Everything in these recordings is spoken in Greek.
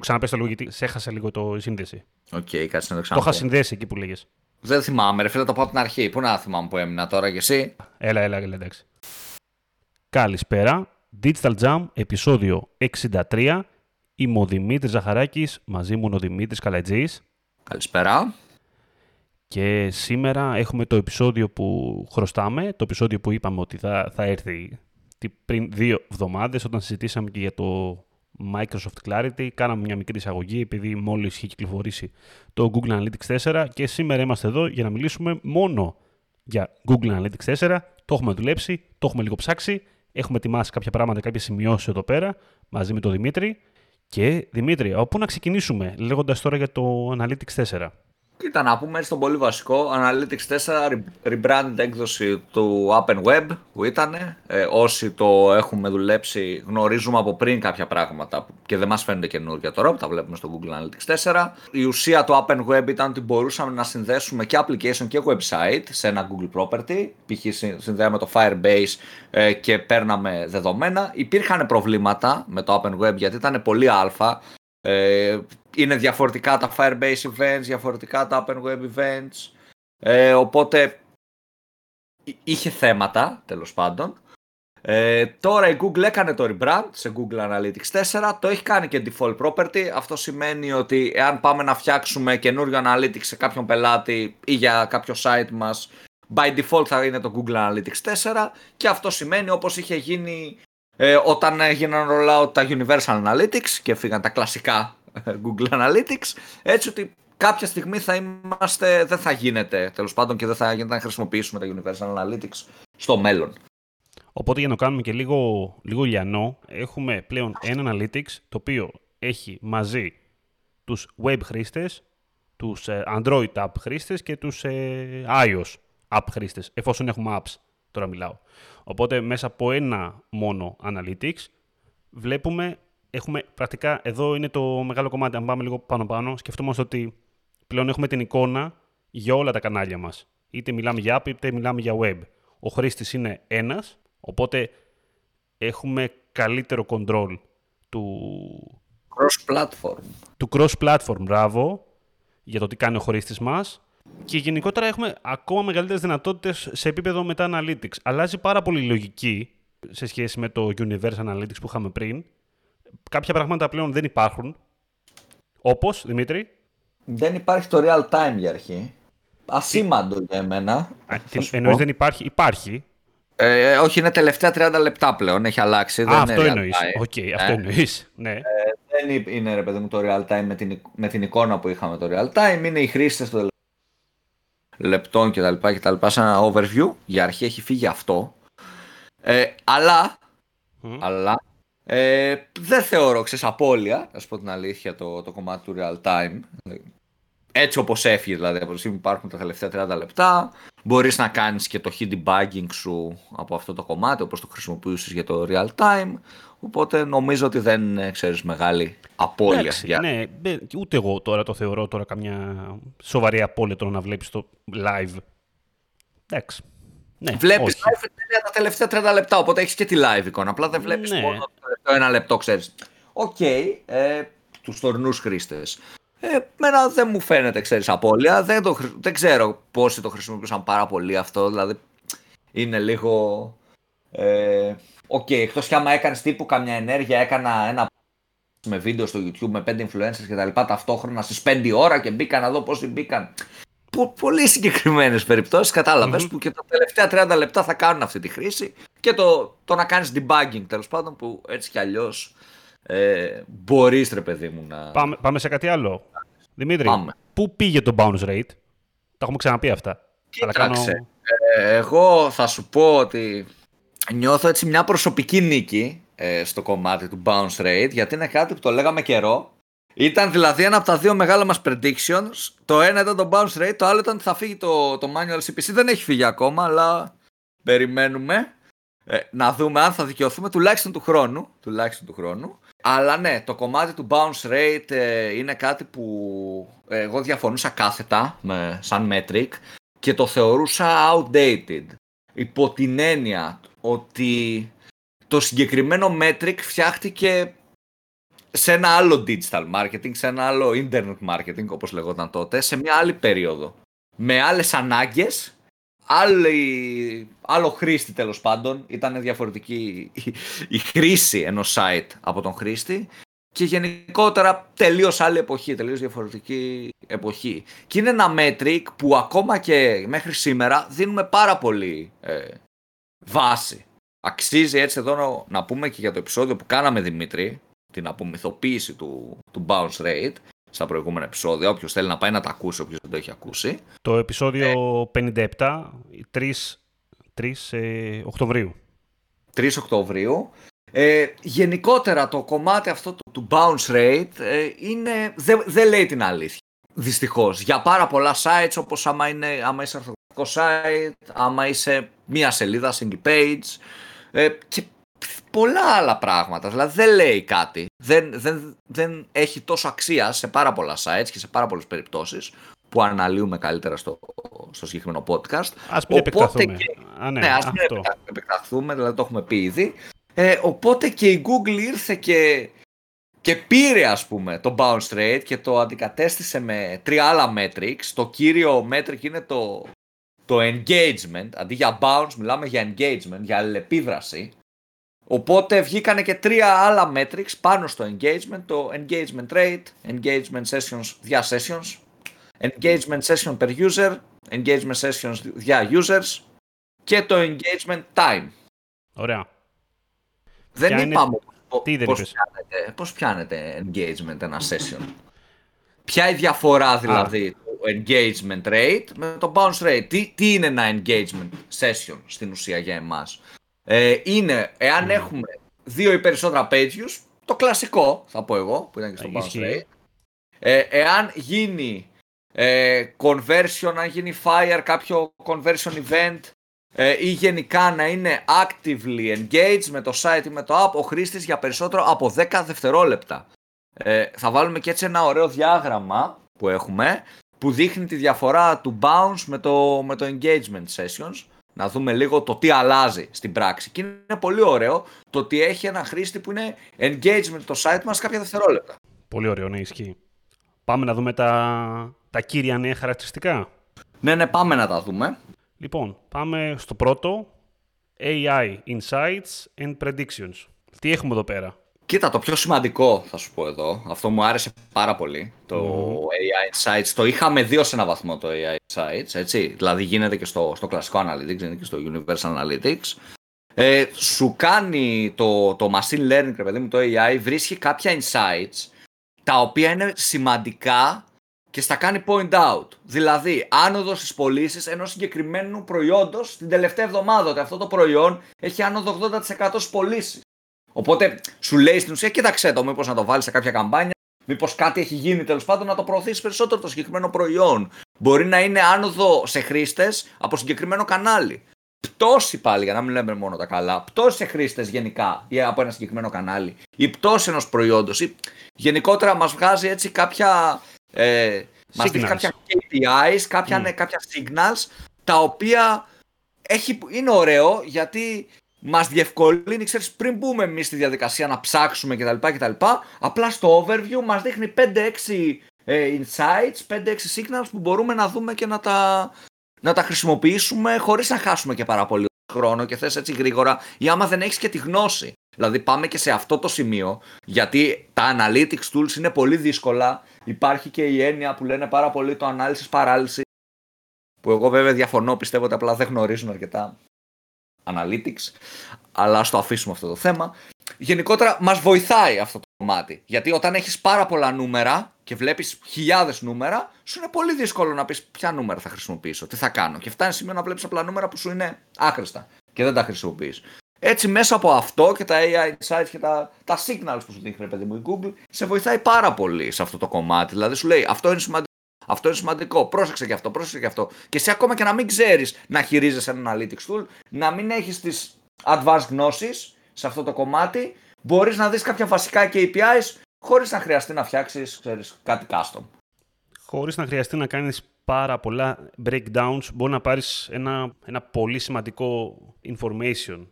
Ξαναπες το λίγο, γιατί έχασα λίγο το σύνδεση. Okay, κάτσε να το είχα συνδέσει εκεί που λέγες. Δεν θυμάμαι, ρε φίλε, το πω από την αρχή. Πού να θυμάμαι που έμεινα τώρα κι εσύ. Έλα, εντάξει. Καλησπέρα. Digital Jam, επεισόδιο 63. Είμαι ο Δημήτρης Ζαχαράκης, μαζί μου είναι ο Δημήτρης Καλατζής. Καλησπέρα. Και σήμερα έχουμε το επεισόδιο που χρωστάμε, το επεισόδιο που είπαμε ότι θα έρθει πριν 2 εβδομάδες, όταν συζητήσαμε και για το Microsoft Clarity. Κάναμε μια μικρή εισαγωγή, επειδή μόλις είχε κυκλοφορήσει το Google Analytics 4 και σήμερα είμαστε εδώ για να μιλήσουμε μόνο για Google Analytics 4. Το έχουμε δουλέψει, το έχουμε λίγο ψάξει, έχουμε ετοιμάσει κάποια πράγματα, κάποιες σημειώσεις εδώ πέρα, μαζί με τον Δημήτρη. Και Δημήτρη, από πού να ξεκινήσουμε λέγοντας τώρα για το Analytics 4? Κοίτα, να πούμε έτσι τον πολύ βασικό, Analytics 4 rebranded έκδοση του App and Web που ήταν. Όσοι το έχουμε δουλέψει γνωρίζουμε από πριν κάποια πράγματα και δεν μας φαίνονται καινούργια τώρα που τα βλέπουμε στο Google Analytics 4. Η ουσία του App and Web ήταν ότι μπορούσαμε να συνδέσουμε και application και website σε ένα Google property, π.χ. συνδέαμε το Firebase και παίρναμε δεδομένα. Υπήρχαν προβλήματα με το App and Web γιατί ήταν πολύ αλφα. Είναι διαφορετικά τα Firebase events, διαφορετικά τα Open Web events, οπότε είχε θέματα, τέλος πάντων. Τώρα η Google έκανε το rebrand σε Google Analytics 4, το έχει κάνει και default property. Αυτό σημαίνει ότι εάν πάμε να φτιάξουμε καινούριο Analytics σε κάποιον πελάτη ή για κάποιο site μας, by default θα είναι το Google Analytics 4 και αυτό σημαίνει, όπως είχε γίνει όταν έγιναν rollout τα Universal Analytics και φύγαν τα κλασικά Google Analytics, έτσι ότι κάποια στιγμή θα είμαστε, δεν θα γίνεται τέλος πάντων και δεν θα γίνεται να χρησιμοποιήσουμε τα Universal Analytics στο μέλλον. Οπότε για να κάνουμε και λίγο λιανό, έχουμε πλέον ένα Analytics το οποίο έχει μαζί τους web χρήστες, τους Android app χρήστες και τους iOS app χρήστες, εφόσον έχουμε apps τώρα μιλάω. Οπότε μέσα από ένα μόνο Analytics βλέπουμε. Έχουμε πρακτικά, εδώ είναι το μεγάλο κομμάτι, αν πάμε λίγο πάνω-πάνω, σκεφτόμαστε ότι πλέον έχουμε την εικόνα για όλα τα κανάλια μας. Είτε μιλάμε για app, είτε μιλάμε για web. Ο χρήστης είναι ένας, οπότε έχουμε καλύτερο control του cross-platform. Του cross-platform, μπράβο, για το τι κάνει ο χρήστης μας. Και γενικότερα έχουμε ακόμα μεγαλύτερες δυνατότητες σε επίπεδο μετά Analytics. Αλλάζει πάρα πολύ η λογική σε σχέση με το Universal Analytics που είχαμε πριν. Κάποια πράγματα πλέον δεν υπάρχουν. Όπως, Δημήτρη. Δεν υπάρχει το real time για αρχή. Ασήμαντο για εμένα. Εννοείς δεν υπάρχει, υπάρχει. Όχι, είναι τελευταία 30 λεπτά πλέον. Έχει αλλάξει. Δεν αυτό εννοείς. Okay, αυτό εννοείς. Ναι. Δεν είναι, ρε παιδί μου, το real time με την εικόνα που είχαμε το real time. Είναι οι χρήστες των λεπτών κτλ. Σαν ένα overview. Για αρχή έχει φύγει αυτό. Αλλά. Δεν θεωρώ, ξέρεις, απώλεια, να σου πω την αλήθεια, το κομμάτι του real time. Έτσι όπως έφυγε, δηλαδή, από τη στιγμή που υπάρχουν τα τελευταία 30 λεπτά, μπορείς να κάνεις και το hidden debugging σου από αυτό το κομμάτι, όπως το χρησιμοποιούσες για το real time. Οπότε νομίζω ότι δεν είναι, ξέρεις, μεγάλη απώλεια. Εντάξει, για... Ναι, ούτε εγώ τώρα το θεωρώ τώρα καμιά σοβαρή απώλεια το να βλέπεις το live. Εντάξει. Ναι, βλέπεις live τα τελευταία 30 λεπτά, οπότε έχεις και τη live εικόνα. Απλά δεν βλέπεις μόνο το 1 λεπτό, ξέρεις. Τους τωρινούς χρήστες. Μένα δεν μου φαίνεται, ξέρεις, απώλεια. Δεν ξέρω πόσοι το χρησιμοποιούσαν πάρα πολύ αυτό. Δηλαδή είναι λίγο... εκτός κι άμα έκανες τύπου καμιά ενέργεια, έκανα ένα με βίντεο στο YouTube με 5 influencers και τα λοιπά ταυτόχρονα στις 5 ώρα και μπήκαν να δω πόσοι μπήκαν. Πολύ συγκεκριμένες περιπτώσεις, κατάλαβες, που και τα τελευταία 30 λεπτά θα κάνουν αυτή τη χρήση και το να κάνεις debugging, τέλος πάντων, που έτσι κι αλλιώς μπορείς, ρε παιδί μου, να... Πάμε σε κάτι άλλο. Δημήτρη, πού πήγε το bounce rate? Τα έχουμε ξαναπεί αυτά. Κοίταξε, εγώ θα σου πω ότι νιώθω έτσι μια προσωπική νίκη στο κομμάτι του bounce rate, γιατί είναι κάτι που το λέγαμε καιρό. Ήταν δηλαδή ένα από τα δύο μεγάλα μας predictions. Το ένα ήταν το bounce rate, το άλλο ήταν ότι θα φύγει το manual CPC. Δεν έχει φύγει ακόμα, αλλά περιμένουμε να δούμε αν θα δικαιωθούμε τουλάχιστον του χρόνου. Αλλά ναι, το κομμάτι του bounce rate είναι κάτι που εγώ διαφωνούσα κάθετα σαν metric και το θεωρούσα outdated, υπό την έννοια ότι το συγκεκριμένο metric φτιάχτηκε σε ένα άλλο digital marketing, σε ένα άλλο internet marketing, όπως λεγόταν τότε, σε μια άλλη περίοδο. Με άλλες ανάγκες, άλλο χρήστη τέλος πάντων, ήταν διαφορετική η χρήση ενός site από τον χρήστη και γενικότερα τελείως άλλη εποχή, τελείως διαφορετική εποχή. Και είναι ένα metric που ακόμα και μέχρι σήμερα δίνουμε πάρα πολύ βάση. Αξίζει έτσι εδώ να πούμε και για το επεισόδιο που κάναμε, Δημήτρη, την απομυθοποίηση του bounce rate στα προηγούμενα επεισόδια. Όποιος θέλει να πάει να τα ακούσει, όποιος δεν το έχει ακούσει. Το επεισόδιο 57, 3 Οκτωβρίου. 3 Οκτωβρίου. Γενικότερα το κομμάτι αυτό του bounce rate δεν λέει την αλήθεια. Δυστυχώς. Για πάρα πολλά sites, όπως άμα είσαι αρθρογραφικό site, άμα είσαι μία σελίδα, single page, και πολλά άλλα πράγματα. Δηλαδή δεν λέει κάτι. Δεν έχει τόσο αξία σε πάρα πολλά sites και σε πάρα πολλές περιπτώσεις που αναλύουμε καλύτερα στο συγκεκριμένο podcast. Ας μην επεκταθούμε. Ας μην επεκταθούμε, δηλαδή το έχουμε πει ήδη. Οπότε και η Google ήρθε και πήρε, ας πούμε, το bounce rate και το αντικατέστησε με τρία άλλα metrics. Το κύριο metric είναι το engagement. Αντί για bounce μιλάμε για engagement, για αλληλεπίδραση. Οπότε βγήκανε και τρία άλλα metrics πάνω στο engagement, το engagement rate, engagement sessions δια sessions, engagement session per user, engagement sessions δια users και το engagement time. Ωραία. Δεν είπαμε πώς πιάνεται engagement ένα session. Ποια η διαφορά δηλαδή του engagement rate με το bounce rate. Τι είναι ένα engagement session στην ουσία για εμάς. Είναι, εάν έχουμε δύο ή περισσότερα page views, το κλασικό θα πω εγώ, που ήταν και στο bounce rate, εάν γίνει conversion, αν γίνει fire, κάποιο conversion event, ή γενικά να είναι actively engaged με το site ή με το app ο χρήστης για περισσότερο από 10 δευτερόλεπτα. Θα βάλουμε και έτσι ένα ωραίο διάγραμμα που έχουμε, που δείχνει τη διαφορά του bounce με το engagement sessions. Να δούμε λίγο το τι αλλάζει στην πράξη. Και είναι πολύ ωραίο το ότι έχει ένα χρήστη που είναι engaged με το site μας κάποια δευτερόλεπτα. Πολύ ωραίο, ναι, ισχύει. Πάμε να δούμε τα κύρια νέα χαρακτηριστικά. Ναι, πάμε να τα δούμε. Λοιπόν, πάμε στο πρώτο. AI Insights and Predictions. Τι έχουμε εδώ πέρα. Κοίτα, το πιο σημαντικό θα σου πω εδώ. Αυτό μου άρεσε πάρα πολύ. Το AI Insights. Το είχαμε δύο σε ένα βαθμό το AI Insights. Έτσι. Δηλαδή γίνεται και στο κλασικό Analytics, γίνεται και στο Universal Analytics. Σου κάνει το Machine Learning, ρε παιδί μου, το AI, βρίσκει κάποια Insights τα οποία είναι σημαντικά και στα κάνει point out. Δηλαδή, άνοδος στις πωλήσεις ενός συγκεκριμένου προϊόντος την τελευταία εβδομάδα. Ότι αυτό το προϊόν έχει άνοδο 80% στις πωλήσεις. Οπότε σου λέει στην ουσία, κοίταξε το, μήπως να το βάλεις σε κάποια καμπάνια, μήπως κάτι έχει γίνει τέλος πάντων, να το προωθήσεις περισσότερο το συγκεκριμένο προϊόν. Μπορεί να είναι άνοδο σε χρήστες από συγκεκριμένο κανάλι. Πτώση πάλι, για να μην λέμε μόνο τα καλά. Πτώση σε χρήστες γενικά ή από ένα συγκεκριμένο κανάλι. Η πτώση ενός προϊόντος. Ή γενικότερα μας βγάζει έτσι κάποια. Μας δίνει κάποια KPIs, κάποια signals, τα οποία είναι ωραίο γιατί μας διευκολύνει, ξέρεις, πριν μπούμε εμείς στη διαδικασία να ψάξουμε κτλ. Απλά στο overview μας δείχνει 5-6 insights, 5-6 signals που μπορούμε να δούμε και να τα χρησιμοποιήσουμε χωρίς να χάσουμε και πάρα πολύ χρόνο και θες έτσι γρήγορα ή άμα δεν έχεις και τη γνώση. Δηλαδή πάμε και σε αυτό το σημείο, γιατί τα analytics tools είναι πολύ δύσκολα. Υπάρχει και η έννοια που λένε πάρα πολύ το ανάλυσης-παράλυσης, που εγώ βέβαια διαφωνώ, πιστεύω ότι απλά δεν γνωρίζουν αρκετά analytics, αλλά ας το αφήσουμε αυτό το θέμα. Γενικότερα μας βοηθάει αυτό το κομμάτι, γιατί όταν έχεις πάρα πολλά νούμερα και βλέπεις χιλιάδες νούμερα, σου είναι πολύ δύσκολο να πεις ποια νούμερα θα χρησιμοποιήσω, τι θα κάνω, και φτάνει σημείο να βλέπεις απλά νούμερα που σου είναι άχρηστα και δεν τα χρησιμοποιείς. Έτσι μέσα από αυτό και τα AI Insights και τα signals που σου δείχνει, παιδί μου, η Google σε βοηθάει πάρα πολύ σε αυτό το κομμάτι. Δηλαδή σου λέει αυτό είναι σημαντικό, αυτό είναι σημαντικό, πρόσεξε και αυτό, πρόσεξε και αυτό. Και εσύ ακόμα και να μην ξέρεις να χειρίζεσαι ένα analytics tool, να μην έχεις τις advanced γνώσεις σε αυτό το κομμάτι, μπορείς να δεις κάποια βασικά KPIs χωρίς να χρειαστεί να φτιάξεις, ξέρεις, κάτι custom. Χωρίς να χρειαστεί να κάνεις πάρα πολλά breakdowns, μπορεί να πάρεις ένα πολύ σημαντικό information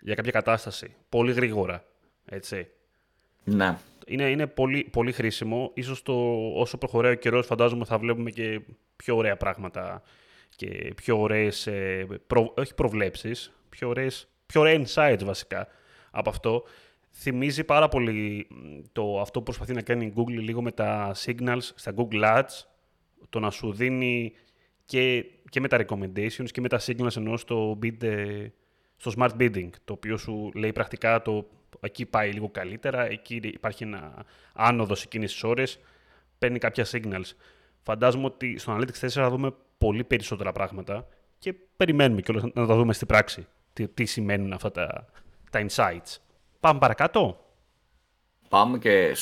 για κάποια κατάσταση, πολύ γρήγορα, έτσι. Ναι. Είναι πολύ, πολύ χρήσιμο. Ίσως όσο προχωράει ο καιρός, φαντάζομαι θα βλέπουμε και πιο ωραία πράγματα και πιο ωραίες, όχι προβλέψεις, πιο ωραία insights βασικά από αυτό. Θυμίζει πάρα πολύ αυτό που προσπαθεί να κάνει η Google λίγο με τα Signals, στα Google Ads, το να σου δίνει και με τα recommendations και με τα Signals, ενώ στο Smart Bidding, το οποίο σου λέει πρακτικά εκεί πάει λίγο καλύτερα, εκεί υπάρχει ένα άνοδος εκείνες τις ώρες, παίρνει κάποια Signals. Φαντάζομαι ότι στο Analytics 4 θα δούμε πολύ περισσότερα πράγματα και περιμένουμε κιόλας να τα δούμε στην πράξη, τι σημαίνουν αυτά τα insights. Πάμε παρακάτω. Πάμε και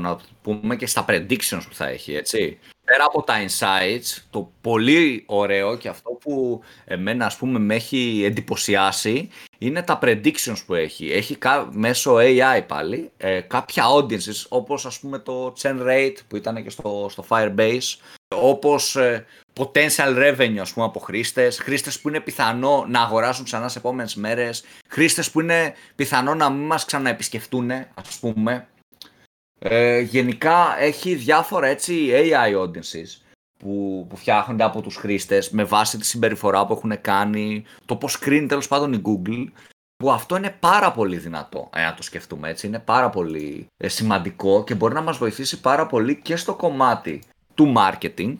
να πούμε και στα predictions που θα έχει, έτσι. Πέρα από τα insights, το πολύ ωραίο και αυτό που εμένα, ας πούμε, με έχει εντυπωσιάσει είναι τα predictions που έχει. Έχει μέσω AI πάλι κάποια audiences, όπως ας πούμε το churn rate που ήταν και στο Firebase, όπως potential revenue, ας πούμε, από χρήστες που είναι πιθανό να αγοράσουν ξανά σε επόμενες μέρες, χρήστες που είναι πιθανό να μην μας ξαναεπισκεφτούν, ας πούμε. Γενικά έχει διάφορα έτσι AI audiences που φτιάχνονται από τους χρήστες με βάση τη συμπεριφορά που έχουν κάνει, το πώς κρίνει τέλος πάντων η Google, που αυτό είναι πάρα πολύ δυνατό να το σκεφτούμε έτσι, είναι πάρα πολύ σημαντικό και μπορεί να μας βοηθήσει πάρα πολύ και στο κομμάτι του marketing,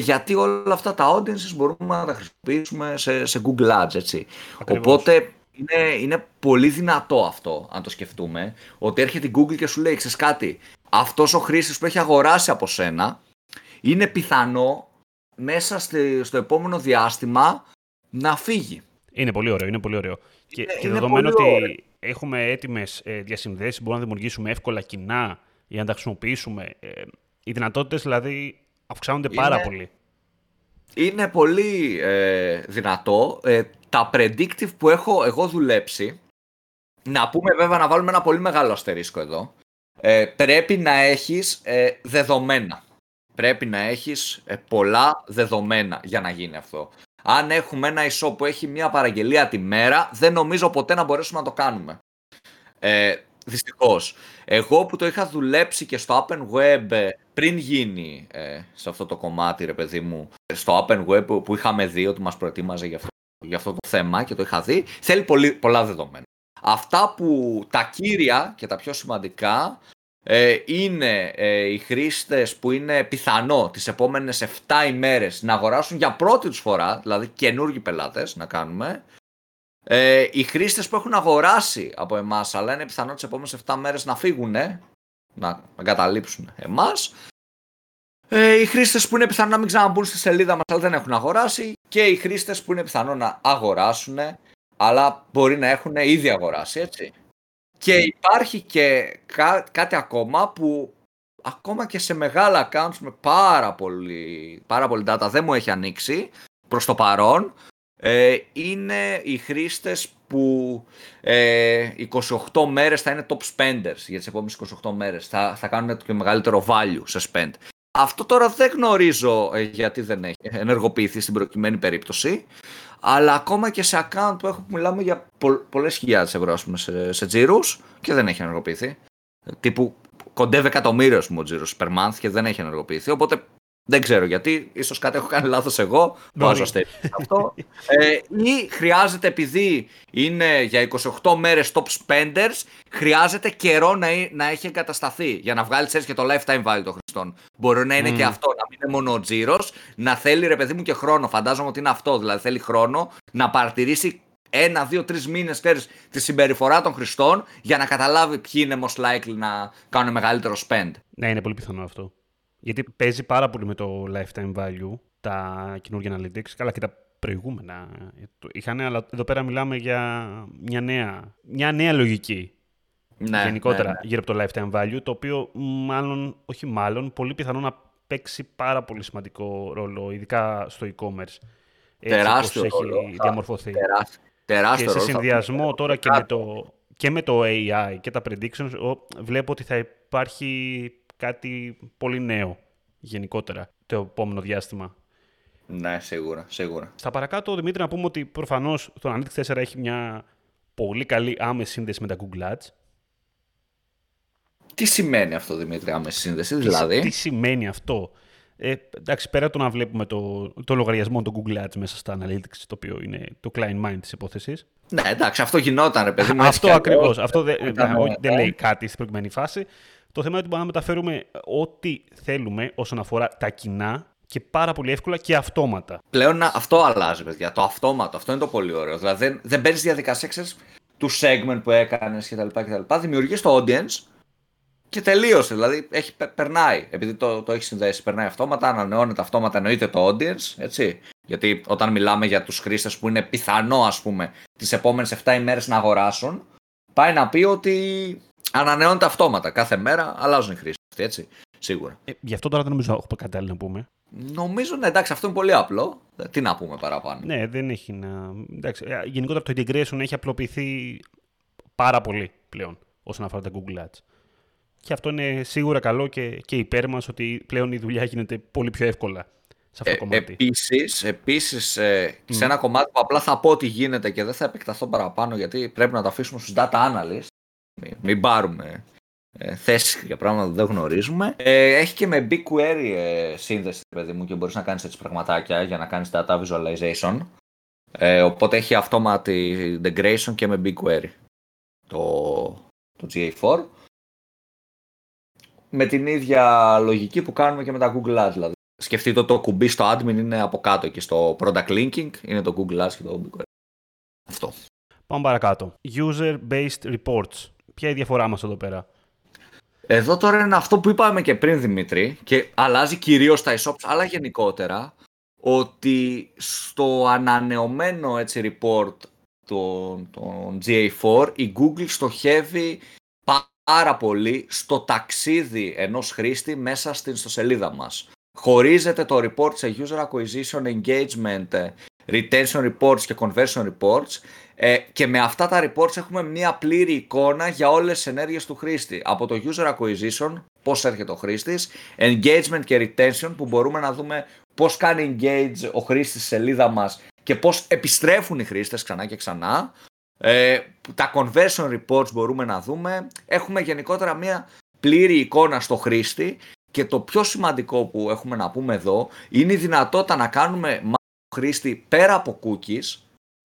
γιατί όλα αυτά τα audiences μπορούμε να τα χρησιμοποιήσουμε σε Google Ads, έτσι. Ακριβώς. Οπότε είναι πολύ δυνατό αυτό, αν το σκεφτούμε, ότι έρχεται η Google και σου λέει, ξέρεις κάτι, αυτός ο χρήστης που έχει αγοράσει από σένα, είναι πιθανό μέσα στο επόμενο διάστημα να φύγει. Είναι πολύ ωραίο, είναι πολύ ωραίο. Και δεδομένου ότι έχουμε έτοιμες διασυνδέσεις, μπορούμε να δημιουργήσουμε εύκολα κοινά για να τα χρησιμοποιήσουμε. Οι δυνατότητες δηλαδή αυξάνονται πάρα πολύ. Είναι πολύ δυνατό. Τα predictive που έχω εγώ δουλέψει, να πούμε βέβαια να βάλουμε ένα πολύ μεγάλο αστερίσκο εδώ, πρέπει να έχεις δεδομένα. Πρέπει να έχεις πολλά δεδομένα για να γίνει αυτό. Αν έχουμε ένα e-shop που έχει μία παραγγελία τη μέρα, δεν νομίζω ποτέ να μπορέσουμε να το κάνουμε. Δυστυχώς. Εγώ που το είχα δουλέψει και στο Open Web πριν γίνει σε αυτό το κομμάτι, ρε παιδί μου, στο Open Web που είχαμε δει ότι μας προετοίμαζε για αυτό το θέμα και το είχα δει, θέλει πολλά δεδομένα. Αυτά που τα κύρια και τα πιο σημαντικά είναι οι χρήστες που είναι πιθανό τις επόμενες 7 ημέρες να αγοράσουν για πρώτη τους φορά, δηλαδή καινούργιοι πελάτες να κάνουμε, οι χρήστες που έχουν αγοράσει από εμάς αλλά είναι πιθανό τις επόμενες 7 μέρες να φύγουν, να εγκαταλείψουν εμάς, οι χρήστες που είναι πιθανό να μην ξαναμπούν στη σελίδα μας αλλά δεν έχουν αγοράσει, και οι χρήστες που είναι πιθανό να αγοράσουν αλλά μπορεί να έχουν ήδη αγοράσει, έτσι. Και υπάρχει και κάτι ακόμα που ακόμα και σε μεγάλα accounts με πάρα πολύ data δεν μου έχει ανοίξει προς το παρόν. Είναι οι χρήστες που 28 μέρες θα είναι top spenders, για τις επόμενες 28 μέρες θα κάνουν και μεγαλύτερο value σε spend. Αυτό τώρα δεν γνωρίζω γιατί δεν έχει ενεργοποιηθεί στην προκειμένη περίπτωση, αλλά ακόμα και σε account που μιλάμε για πολλές χιλιάδες ευρώ, ας πούμε, σε τζίρους και δεν έχει ενεργοποιηθεί. Τύπου κοντεύει εκατομμύριος μου ο τζίρος per month και δεν έχει ενεργοποιηθεί, οπότε δεν ξέρω γιατί, ίσως κάτι έχω κάνει λάθος εγώ, βάζω αστέρι αυτό. Ή χρειάζεται, επειδή είναι για 28 μέρες top spenders, χρειάζεται καιρό να έχει εγκατασταθεί για να βγάλει και το lifetime value των χρηστών. Μπορεί να είναι και αυτό, να μην είναι μόνο ο τζίρος, να θέλει, ρε παιδί μου, και χρόνο. Φαντάζομαι ότι είναι αυτό, δηλαδή θέλει χρόνο να παρατηρήσει 1, 2, 3 μήνες τη συμπεριφορά των χρηστών για να καταλάβει ποιοι είναι most likely να κάνουν μεγαλύτερο spend. Ναι, είναι πολύ πιθανό αυτό. Γιατί παίζει πάρα πολύ με το lifetime value τα καινούργια analytics, καλά και τα προηγούμενα είχαν, αλλά εδώ πέρα μιλάμε για μια νέα λογική, ναι, γενικότερα, ναι. Γύρω από το lifetime value, το οποίο μάλλον, πολύ πιθανό να παίξει πάρα πολύ σημαντικό ρόλο, ειδικά στο e-commerce, τεράστιο έτσι, ρόλο, έχει διαμορφωθεί. Τεράστιο και σε συνδυασμό ρόλο, τώρα και με το AI και τα predictions, βλέπω ότι θα υπάρχει κάτι πολύ νέο γενικότερα το επόμενο διάστημα. Ναι, σίγουρα. Στα παρακάτω, Δημήτρη, να πούμε ότι προφανώς το Analytics 4 έχει μια πολύ καλή άμεση σύνδεση με τα Google Ads. Τι σημαίνει αυτό, Δημήτρη, άμεση σύνδεση, δηλαδή? Τι σημαίνει αυτό? Εντάξει, πέρα το να βλέπουμε το λογαριασμό των Google Ads μέσα στα Analytics, το οποίο είναι το client mind της υπόθεσης. Ναι, εντάξει, αυτό γινόταν, ρε παιδί μου. Αυτό ακριβώς. Αυτό δεν λέει κάτι στην προηγούμενη φάση. Το θέμα είναι ότι μπορούμε να μεταφέρουμε ό,τι θέλουμε όσον αφορά τα κοινά και πάρα πολύ εύκολα και αυτόματα. Πλέον αυτό αλλάζει, παιδιά. Το αυτόματο, αυτό είναι το πολύ ωραίο. Δηλαδή δεν παίρνει διαδικασία του segment που έκανε κτλ. Δημιουργεί το audience. Και τελείωσε, δηλαδή περνάει. Επειδή το έχει συνδέσει, περνάει αυτόματα, ανανεώνεται αυτόματα, εννοείται το audience, έτσι. Γιατί όταν μιλάμε για τους χρήστες που είναι πιθανό, ας πούμε, τις επόμενες 7 ημέρες να αγοράσουν, πάει να πει ότι ανανεώνεται αυτόματα. Κάθε μέρα αλλάζουν οι χρήστες, έτσι, σίγουρα. Γι' αυτό τώρα δεν νομίζω έχουμε κάτι άλλο να πούμε. Νομίζω, ναι, εντάξει, αυτό είναι πολύ απλό. Τι να πούμε παραπάνω. Ναι, δεν έχει να. Εντάξει, γενικότερα το integration έχει απλοποιηθεί πάρα πολύ πλέον όσον αφορά τα Google Ads. Και αυτό είναι σίγουρα καλό και υπέρ μας, ότι πλέον η δουλειά γίνεται πολύ πιο εύκολα σε αυτό το κομμάτι. Επίσης, σε ένα κομμάτι που απλά θα πω ότι γίνεται και δεν θα επεκταθώ παραπάνω, γιατί πρέπει να το αφήσουμε στους data analysts, μην πάρουμε θέσεις για πράγματα που δεν γνωρίζουμε. Έχει και με BigQuery σύνδεση, παιδί μου, και μπορείς να κάνεις έτσι πραγματάκια για να κάνεις data visualization. Οπότε έχει αυτόματη integration και με BigQuery το GA4. Με την ίδια λογική που κάνουμε και με τα Google Ads, δηλαδή. Σκεφτείτε το κουμπί στο admin είναι από κάτω και στο product linking είναι το Google Ads και το BigQuery. Αυτό. Πάμε παρακάτω. User-based reports. Ποια είναι η διαφορά μας εδώ πέρα? Εδώ τώρα είναι αυτό που είπαμε και πριν, Δημήτρη, και αλλάζει κυρίως στα e-shops, αλλά γενικότερα, ότι στο ανανεωμένο, έτσι, report των GA4 η Google στοχεύει πάρα πολύ στο ταξίδι ενός χρήστη μέσα στην ιστοσελίδα μας. Χωρίζεται το report σε user acquisition, engagement, retention reports και conversion reports, και με αυτά τα reports έχουμε μια πλήρη εικόνα για όλες τις ενέργειες του χρήστη. Από το user acquisition, πώς έρχεται ο χρήστης, engagement και retention, που μπορούμε να δούμε πώς κάνει engage ο χρήστης στη σελίδα μας και πώς επιστρέφουν οι χρήστες ξανά και ξανά. Τα conversion reports μπορούμε να δούμε. Έχουμε γενικότερα μια πλήρη εικόνα στο χρήστη, και το πιο σημαντικό που έχουμε να πούμε εδώ είναι η δυνατότητα να κάνουμε χρήστη πέρα από cookies,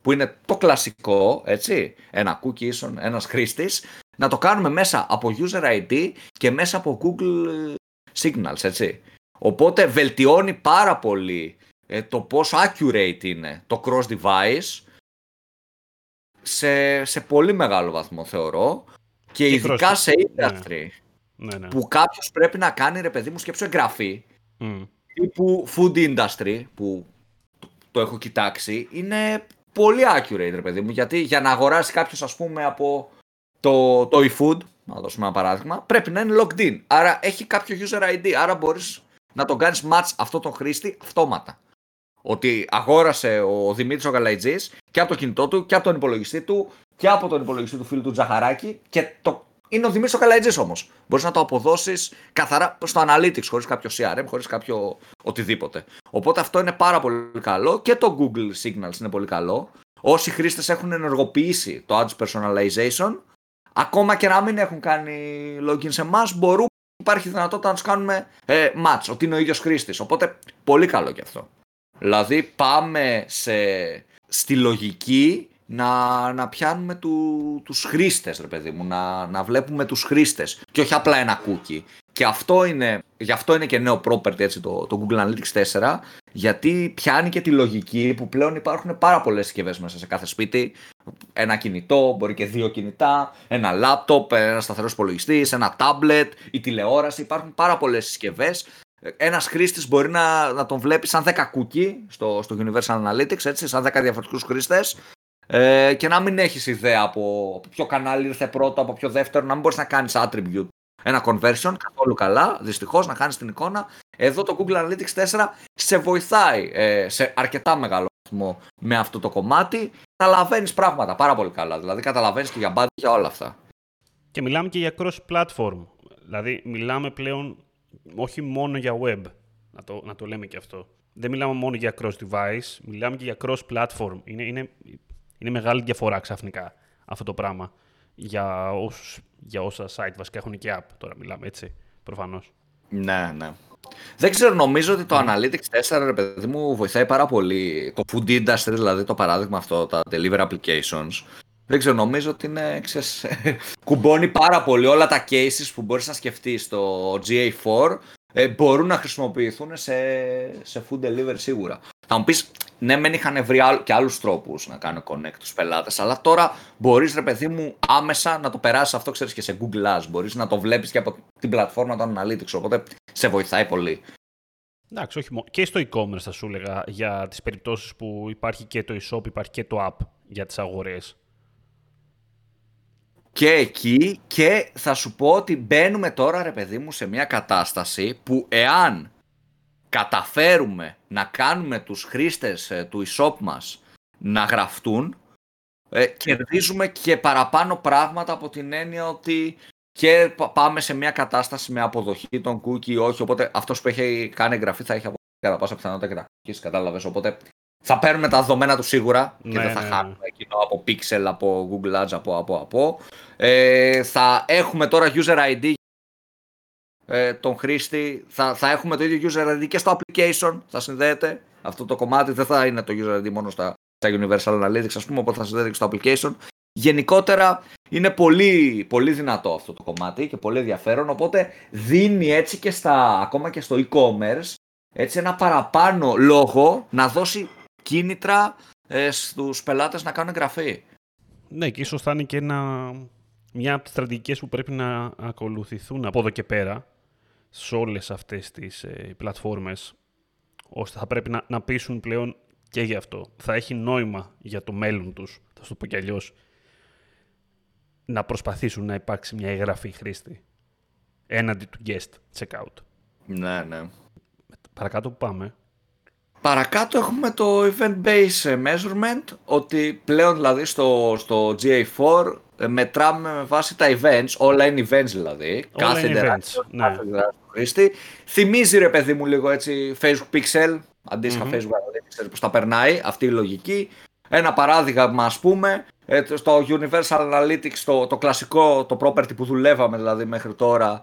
που είναι το κλασικό, έτσι, ένα cookie ίσον ένας χρήστης, να το κάνουμε μέσα από user ID και μέσα από Google Signals, έτσι. Οπότε βελτιώνει πάρα πολύ το πόσο accurate είναι το cross device σε πολύ μεγάλο βαθμό, θεωρώ, και ειδικά σε industry, ναι. Που κάποιος πρέπει να κάνει, ρε παιδί μου, σκέψου εγγραφή, τύπου food industry, που το έχω κοιτάξει, είναι πολύ accurate, ρε παιδί μου, γιατί για να αγοράσει κάποιος, ας πούμε, από το eFood, να δώσουμε ένα παράδειγμα, πρέπει να είναι logged in, άρα έχει κάποιο user ID, άρα μπορείς να τον κάνεις match αυτό τον χρήστη αυτόματα. Ότι αγόρασε ο Δημήτρης ο Καλατζής και από το κινητό του και από τον υπολογιστή του και από τον υπολογιστή του φίλου του Ζαχαράκη, και είναι ο Δημήτρης ο Καλατζής όμως. Μπορείς να το αποδώσεις καθαρά στο Analytics, χωρίς κάποιο CRM, χωρίς κάποιο οτιδήποτε. Οπότε αυτό είναι πάρα πολύ καλό, και το Google Signals είναι πολύ καλό. Όσοι χρήστες έχουν ενεργοποιήσει το Ads Personalization, ακόμα και να μην έχουν κάνει login σε εμάς, μπορούμε, υπάρχει δυνατότητα να τους κάνουμε match, ότι είναι ο ίδιος χρήστης. Οπότε πολύ καλό και αυτό. Δηλαδή πάμε στη λογική να πιάνουμε τους χρήστες, ρε παιδί μου, να βλέπουμε τους χρήστες και όχι απλά ένα cookie. Και αυτό είναι, γι' αυτό είναι και νέο property, έτσι, το Google Analytics 4, γιατί πιάνει και τη λογική που πλέον υπάρχουν πάρα πολλές συσκευές μέσα σε κάθε σπίτι. Ένα κινητό, μπορεί και δύο κινητά, ένα λάπτοπ, ένα σταθερός υπολογιστής, ένα τάμπλετ, η τηλεόραση, υπάρχουν πάρα πολλές συσκευές. Ένας χρήστης μπορεί να τον βλέπει σαν 10 cookie στο Universal Analytics, έτσι, σαν 10 διαφορετικούς χρήστες, και να μην έχεις ιδέα από ποιο κανάλι ήρθε πρώτο, από ποιο δεύτερο, να μην μπορείς να κάνεις attribute, ένα conversion, καθόλου καλά, δυστυχώς, να κάνεις την εικόνα. Εδώ το Google Analytics 4 σε βοηθάει σε αρκετά μεγάλο βαθμό με αυτό το κομμάτι. Καταλαβαίνεις πράγματα πάρα πολύ καλά, δηλαδή καταλαβαίνεις και για budget και όλα αυτά. Και μιλάμε και για cross-platform, δηλαδή μιλάμε πλέον όχι μόνο για web, να το λέμε και αυτό. Δεν μιλάμε μόνο για cross-device, μιλάμε και για cross-platform. Είναι μεγάλη διαφορά ξαφνικά αυτό το πράγμα. για όσα site βασικά έχουν και app. Τώρα μιλάμε έτσι, προφανώς. Ναι, ναι. Δεν ξέρω, νομίζω ότι το Analytics 4, ρε παιδί μου, βοηθάει πάρα πολύ. Το food industry, δηλαδή το παράδειγμα αυτό, τα delivery applications. Δεν ξέρω, νομίζω ότι είναι, ξέρεις, κουμπώνει πάρα πολύ όλα τα cases που μπορείς να σκεφτείς στο GA4. Μπορούν να χρησιμοποιηθούν σε food delivery σίγουρα. Θα μου πεις, ναι, μεν είχαν βρει και άλλους τρόπους να κάνουν connect τους πελάτες, αλλά τώρα μπορείς, ρε παιδί μου, άμεσα να το περάσεις αυτό, ξέρεις, και σε Google Ads. Μπορείς να το βλέπεις και από την πλατφόρμα των Analytics, οπότε σε βοηθάει πολύ. Εντάξει, όχι μόνο. Και στο e-commerce θα σου έλεγα, για τις περιπτώσεις που υπάρχει και το e-shop, υπάρχει και το app για τις αγορές. Και εκεί, και θα σου πω ότι μπαίνουμε τώρα, ρε παιδί μου, σε μια κατάσταση που εάν καταφέρουμε να κάνουμε τους χρήστες του e-shop μας να γραφτούν, κερδίζουμε και παραπάνω πράγματα, από την έννοια ότι και πάμε σε μια κατάσταση με αποδοχή των cookie ή όχι, οπότε αυτός που έχει κάνει εγγραφή θα έχει αποδοχή κατά πάσα πιθανότητα και τα cookies, κατάλαβες, οπότε θα παίρνουμε τα δεδομένα του σίγουρα και δεν θα χάνουμε εκείνο από Pixel, από Google Ads, από. Θα έχουμε τώρα user ID τον χρήστη, θα έχουμε το ίδιο user ID και στο application, θα συνδέεται. Αυτό το κομμάτι δεν θα είναι το user ID μόνο στα Universal Analytics, ας πούμε, οπότε θα συνδέεται και στο application. Γενικότερα είναι πολύ, πολύ δυνατό αυτό το κομμάτι και πολύ ενδιαφέρον, οπότε δίνει έτσι και ακόμα και στο e-commerce, έτσι, ένα παραπάνω λόγο να δώσει κίνητρα στους πελάτες να κάνουν εγγραφή. Ναι, και ίσως θα είναι και μια από τις στρατηγικές που πρέπει να ακολουθηθούν από εδώ και πέρα σε όλες αυτές τις πλατφόρμες, ώστε θα πρέπει να πείσουν πλέον και γι' αυτό. Θα έχει νόημα για το μέλλον τους, θα σου το πω κι αλλιώς, να προσπαθήσουν να υπάρξει μια εγγραφή χρήστη έναντι του guest checkout. Ναι, ναι. Παρακάτω που πάμε. Παρακάτω έχουμε το event-based measurement, ότι πλέον δηλαδή στο GA4 μετράμε με βάση τα events, όλα είναι events δηλαδή, όλα κάθε interaction, κάθε του χρήστη. Θυμίζει, ρε παιδί μου, λίγο έτσι Facebook Pixel, αντίστοιχα Facebook Pixel, που τα περνάει αυτή η λογική. Ένα παράδειγμα, ας πούμε, στο Universal Analytics, το κλασικό, το property που δουλεύαμε δηλαδή μέχρι τώρα,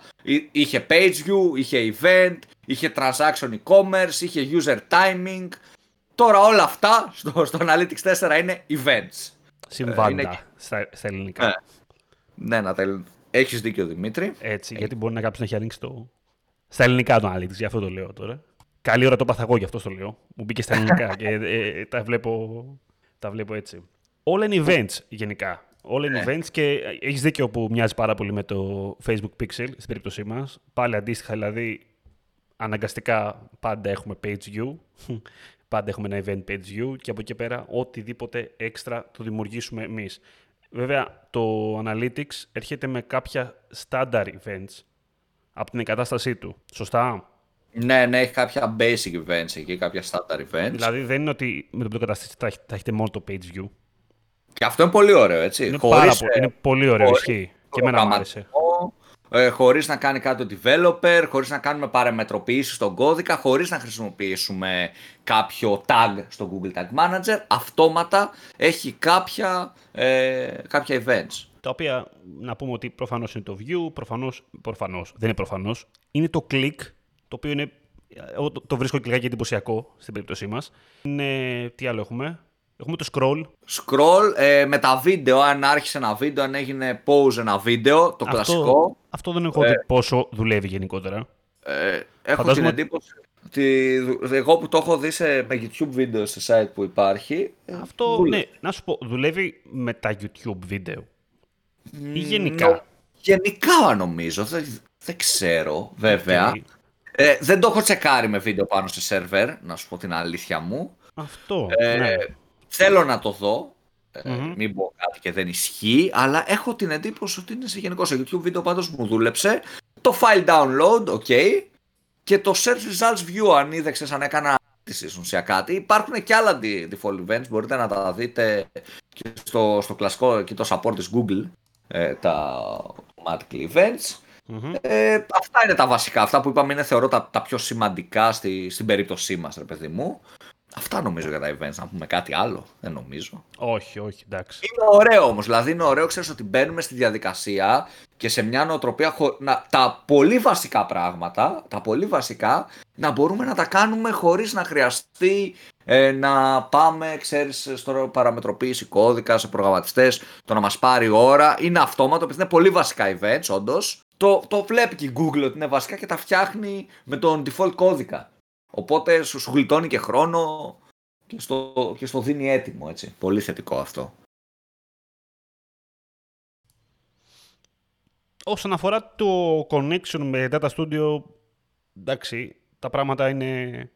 είχε page view, είχε event, είχε transaction e-commerce, είχε user timing. Τώρα όλα αυτά στο Analytics 4 είναι events. Συμβάντα στα ελληνικά. Ναι, να τα ελληνικά. Έχεις δίκιο, Δημήτρη. Έτσι, γιατί μπορεί να κάποιος να έχει ανοίξει στα ελληνικά το Analytics, γι' αυτό το λέω τώρα. Καλή ώρα το παθαγώ, γι' αυτό το λέω. Μου μπήκε στα ελληνικά και τα βλέπω έτσι. Όλα είναι events γενικά. Όλα είναι events και έχεις δίκιο που μοιάζει πάρα πολύ με το Facebook Pixel στην περίπτωσή μας. Πάλι αντίστοιχα, δηλαδή αναγκαστικά πάντα έχουμε page view, πάντα έχουμε ένα event page view και από εκεί πέρα οτιδήποτε έξτρα το δημιουργήσουμε εμείς. Βέβαια το Analytics έρχεται με κάποια standard events από την εγκατάστασή του. Σωστά? Ναι, ναι, έχει κάποια basic events εκεί, κάποια standard events. Δηλαδή δεν είναι ότι με τον καταστήτη θα έχετε μόνο το page view. Και αυτό είναι πολύ ωραίο, έτσι. Είναι πολύ ωραίο, ισχύει. Και εμένα μου άρεσε. Χωρίς να κάνει κάτι το developer, χωρίς να κάνουμε παραμετροποιήσεις στον κώδικα, χωρίς να χρησιμοποιήσουμε κάποιο tag στο Google Tag Manager, αυτόματα έχει κάποια events. Τα οποία, να πούμε ότι προφανώς είναι το view, προφανώς, δεν είναι προφανώς, είναι το click, το οποίο είναι, το βρίσκω και λιγάκι εντυπωσιακό στην περίπτωσή μας. Τι άλλο έχουμε? Έχουμε το scroll. Scroll με τα βίντεο, αν άρχισε ένα βίντεο, αν έγινε pause ένα βίντεο, το κλασικό. Αυτό δεν έχω δει πόσο δουλεύει γενικότερα. Έχω την εντύπωση ότι εγώ που το έχω δει με YouTube βίντεο σε site που υπάρχει. Αυτό, δουλεύει. Ναι, να σου πω, δουλεύει με τα YouTube βίντεο ή γενικά? Γενικά νομίζω, δεν ξέρω βέβαια. Δεν το έχω τσεκάρει με βίντεο πάνω σε σερβερ, να σου πω την αλήθεια μου. Αυτό, ναι. Θέλω να το δω, μην πω κάτι και δεν ισχύει, αλλά έχω την εντύπωση ότι είναι σε γενικό. Σε YouTube βίντεο πάντως μου δούλεψε το file download, και το search results view, αν είδεξες, αν έκανα ουσία κάτι. Υπάρχουν και άλλα default events, μπορείτε να τα δείτε και στο κλασικό και το support της Google, τα automatic events. Αυτά είναι τα βασικά, αυτά που είπαμε είναι, θεωρώ, τα πιο σημαντικά στην περίπτωσή μας, ρε παιδί μου. Αυτά νομίζω για τα events, να πούμε κάτι άλλο, δεν νομίζω. Όχι, όχι, εντάξει. Είναι ωραίο όμως, δηλαδή είναι ωραίο, ξέρεις ότι μπαίνουμε στη διαδικασία και σε μια νοοτροπία τα πολύ βασικά πράγματα, τα πολύ βασικά, να μπορούμε να τα κάνουμε χωρίς να χρειαστεί να πάμε, ξέρεις, στο παραμετροποίηση κώδικα, σε προγραμματιστές, το να μας πάρει ώρα. Είναι αυτόματο, επειδή είναι πολύ βασικά events, όντως. Το βλέπει και η Google ότι είναι βασικά και τα φτιάχνει με τον default κώδικα. Οπότε σου γλιτώνει και χρόνο και στο δίνει έτοιμο, έτσι. Πολύ θετικό αυτό. Όσον αφορά το connection με Data Studio, εντάξει, τα πράγματα είναι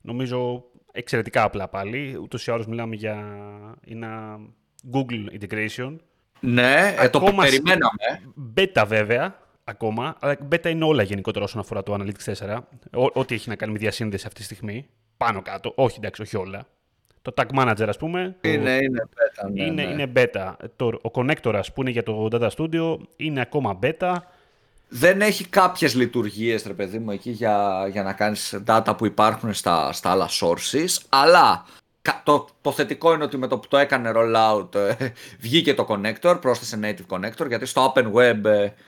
νομίζω εξαιρετικά απλά πάλι. Ούτως ή άλλως μιλάμε για ένα Google integration. Ναι, ακόμα το περιμέναμε. Beta βέβαια. Ακόμα, αλλά μπέτα είναι όλα γενικότερα όσον αφορά το Analytics 4. Ό,τι έχει να κάνει με διασύνδεση αυτή τη στιγμή, πάνω κάτω, όχι εντάξει, όχι όλα. Το Tag Manager, ας πούμε. Είναι beta. Ναι, είναι beta. Ο connector, που είναι για το Data Studio, είναι ακόμα beta. Δεν έχει κάποιες λειτουργίες, ρε παιδί μου, εκεί για να κάνεις data που υπάρχουν στα άλλα sources, αλλά. Το θετικό είναι ότι με το που το έκανε rollout βγήκε το connector, πρόσθεσε native connector, γιατί στο open web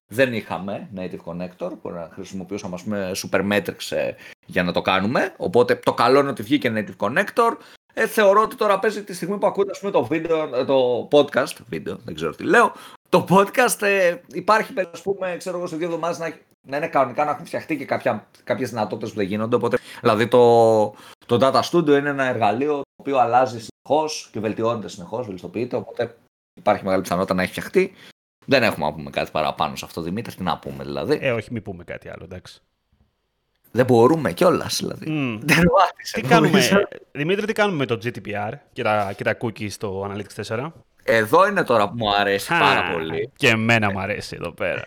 δεν είχαμε native connector που να χρησιμοποιούσαμε, ας πούμε, supermetrics για να το κάνουμε. Οπότε το καλό είναι ότι βγήκε native connector. Θεωρώ ότι τώρα παίζει τη στιγμή που ακούτε, ας πούμε, το podcast, δεν ξέρω τι λέω, το podcast υπάρχει, ας πούμε, ξέρω εγώ, σε 2 εβδομάδες να είναι κανονικά, να έχουν φτιαχτεί και κάποιες δυνατότητες που δεν γίνονται. Οπότε, δηλαδή το Data Studio είναι ένα εργαλείο το οποίο αλλάζει συνεχώς και βελτιώνεται συνεχώς, βελτιστοποιείται. Οπότε υπάρχει μεγάλη πιθανότητα να έχει φτιαχτεί. Δεν έχουμε να πούμε κάτι παραπάνω σε αυτό, Δημήτρη. Τι να πούμε, δηλαδή. Όχι, μην πούμε κάτι άλλο, εντάξει. Δεν μπορούμε κιόλας, δηλαδή. Τι κάνουμε, Δημήτρη, τι κάνουμε με το GDPR και τα cookies στο Analytics 4. Εδώ είναι τώρα που μου αρέσει πάρα πολύ. Και εμένα μου αρέσει εδώ πέρα.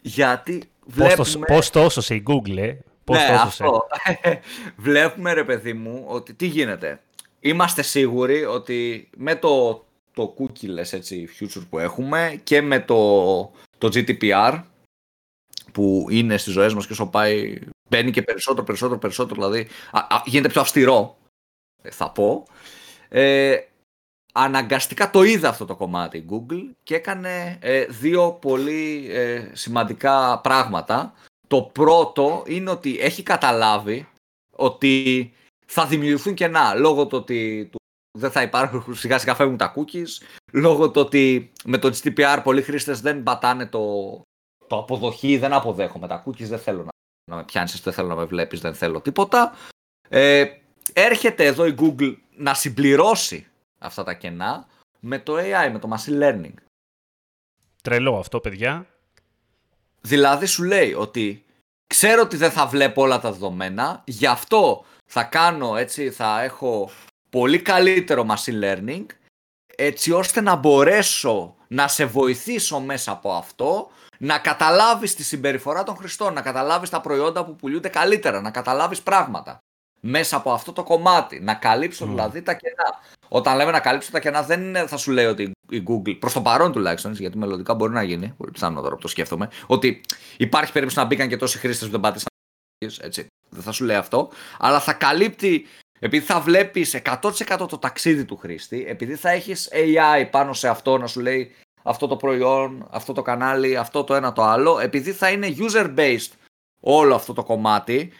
Γιατί βλέπουμε. Πώς το έσωσε η Google, πώς το έσωσε. Βλέπουμε, ρε παιδί μου, ότι τι γίνεται. Είμαστε σίγουροι ότι με το cookieless, έτσι, future που έχουμε και με το GDPR που είναι στις ζωές μας και όσο πάει μπαίνει και περισσότερο, δηλαδή γίνεται πιο αυστηρό, θα πω. Αναγκαστικά το είδε αυτό το κομμάτι η Google και έκανε 2 πολύ σημαντικά πράγματα. Το πρώτο είναι ότι έχει καταλάβει ότι θα δημιουργηθούν κενά λόγω του ότι δεν θα υπάρχουν, σιγά σιγά φεύγουν τα cookies, λόγω του ότι με το GDPR πολλοί χρήστες δεν πατάνε το αποδοχή, δεν αποδέχομαι τα cookies, δεν θέλω να με πιάνεις, δεν θέλω να με βλέπεις, δεν θέλω τίποτα. Έρχεται εδώ η Google να συμπληρώσει αυτά τα κενά με το AI, με το machine learning. Τρελό αυτό, παιδιά. Δηλαδή σου λέει ότι ξέρω ότι δεν θα βλέπω όλα τα δεδομένα, γι' αυτό θα κάνω, έτσι, θα έχω πολύ καλύτερο machine learning, έτσι ώστε να μπορέσω να σε βοηθήσω μέσα από αυτό, να καταλάβεις τη συμπεριφορά των χρηστών, να καταλάβεις τα προϊόντα που πουλούνται καλύτερα, να καταλάβεις πράγματα. Μέσα από αυτό το κομμάτι, να καλύψω δηλαδή τα κενά. Όταν λέμε να καλύψω τα κενά, δεν είναι, θα σου λέει ότι η Google, προς το παρόν τουλάχιστον, γιατί μελλοντικά μπορεί να γίνει, πολύ πιθανό τώρα που το σκέφτομαι, ότι υπάρχει περίπτωση να μπήκαν και τόσοι χρήστες που δεν πάτησαν, έτσι. Δεν θα σου λέει αυτό, αλλά θα καλύπτει, επειδή θα βλέπεις 100% το ταξίδι του χρήστη, επειδή θα έχεις AI πάνω σε αυτό να σου λέει αυτό το προϊόν, αυτό το κανάλι, αυτό το ένα το άλλο, επειδή θα είναι user-based όλο αυτό το κομμάτι,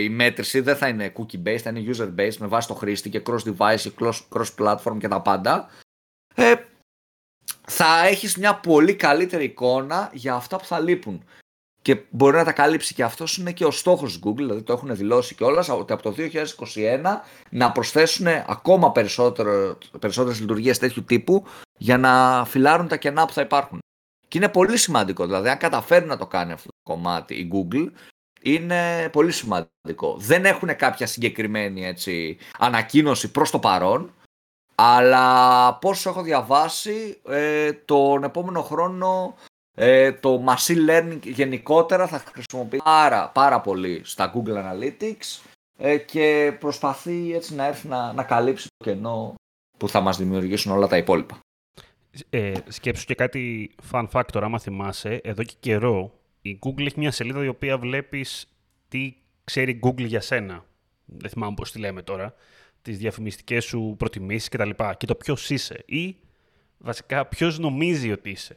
η μέτρηση δεν θα είναι cookie-based, θα είναι user-based με βάση το χρήστη και cross-device, cross-platform και τα πάντα. Θα έχεις μια πολύ καλύτερη εικόνα για αυτά που θα λείπουν. Και μπορεί να τα καλύψει, και αυτός είναι και ο στόχος της Google, δηλαδή το έχουν δηλώσει κιόλας, ότι από το 2021 να προσθέσουν ακόμα περισσότερες λειτουργίες τέτοιου τύπου για να φυλάρουν τα κενά που θα υπάρχουν. Και είναι πολύ σημαντικό, δηλαδή αν καταφέρει να το κάνει αυτό το κομμάτι η Google, είναι πολύ σημαντικό. Δεν έχουν κάποια συγκεκριμένη, έτσι, ανακοίνωση προς το παρόν, αλλά πόσο έχω διαβάσει, τον επόμενο χρόνο το machine learning γενικότερα θα χρησιμοποιεί πάρα πολύ στα Google Analytics και προσπαθεί, έτσι, να έρθει να καλύψει το κενό που θα μας δημιουργήσουν όλα τα υπόλοιπα. Σκέψου και κάτι fun factor, άμα θυμάσαι, εδώ και καιρό η Google έχει μια σελίδα η οποία βλέπεις τι ξέρει Google για σένα. Δεν θυμάμαι πώς τη λέμε τώρα. τις διαφημιστικές σου προτιμήσεις κτλ. Και το ποιος είσαι ή βασικά ποιος νομίζει ότι είσαι.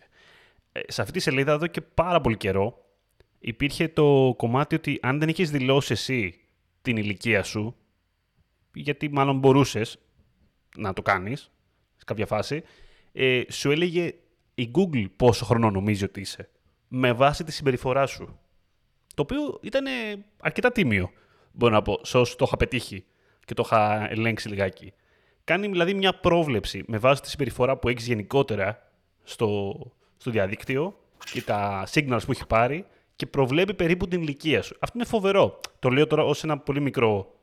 Σε αυτή τη σελίδα εδώ και πάρα πολύ καιρό υπήρχε το κομμάτι ότι αν δεν είχες δηλώσει εσύ την ηλικία σου, γιατί μάλλον μπορούσες να το κάνεις σε κάποια φάση, σου έλεγε η Google πόσο χρόνο νομίζει ότι είσαι, με βάση τη συμπεριφορά σου. Το οποίο ήταν αρκετά τίμιο, μπορώ να πω, σε όσους το είχα πετύχει και το είχα ελέγξει λιγάκι. Κάνει δηλαδή μια πρόβλεψη με βάση τη συμπεριφορά που έχεις γενικότερα στο διαδίκτυο και τα signals που έχει πάρει και προβλέπει περίπου την ηλικία σου. Αυτό είναι φοβερό. Το λέω τώρα ως ένα πολύ μικρό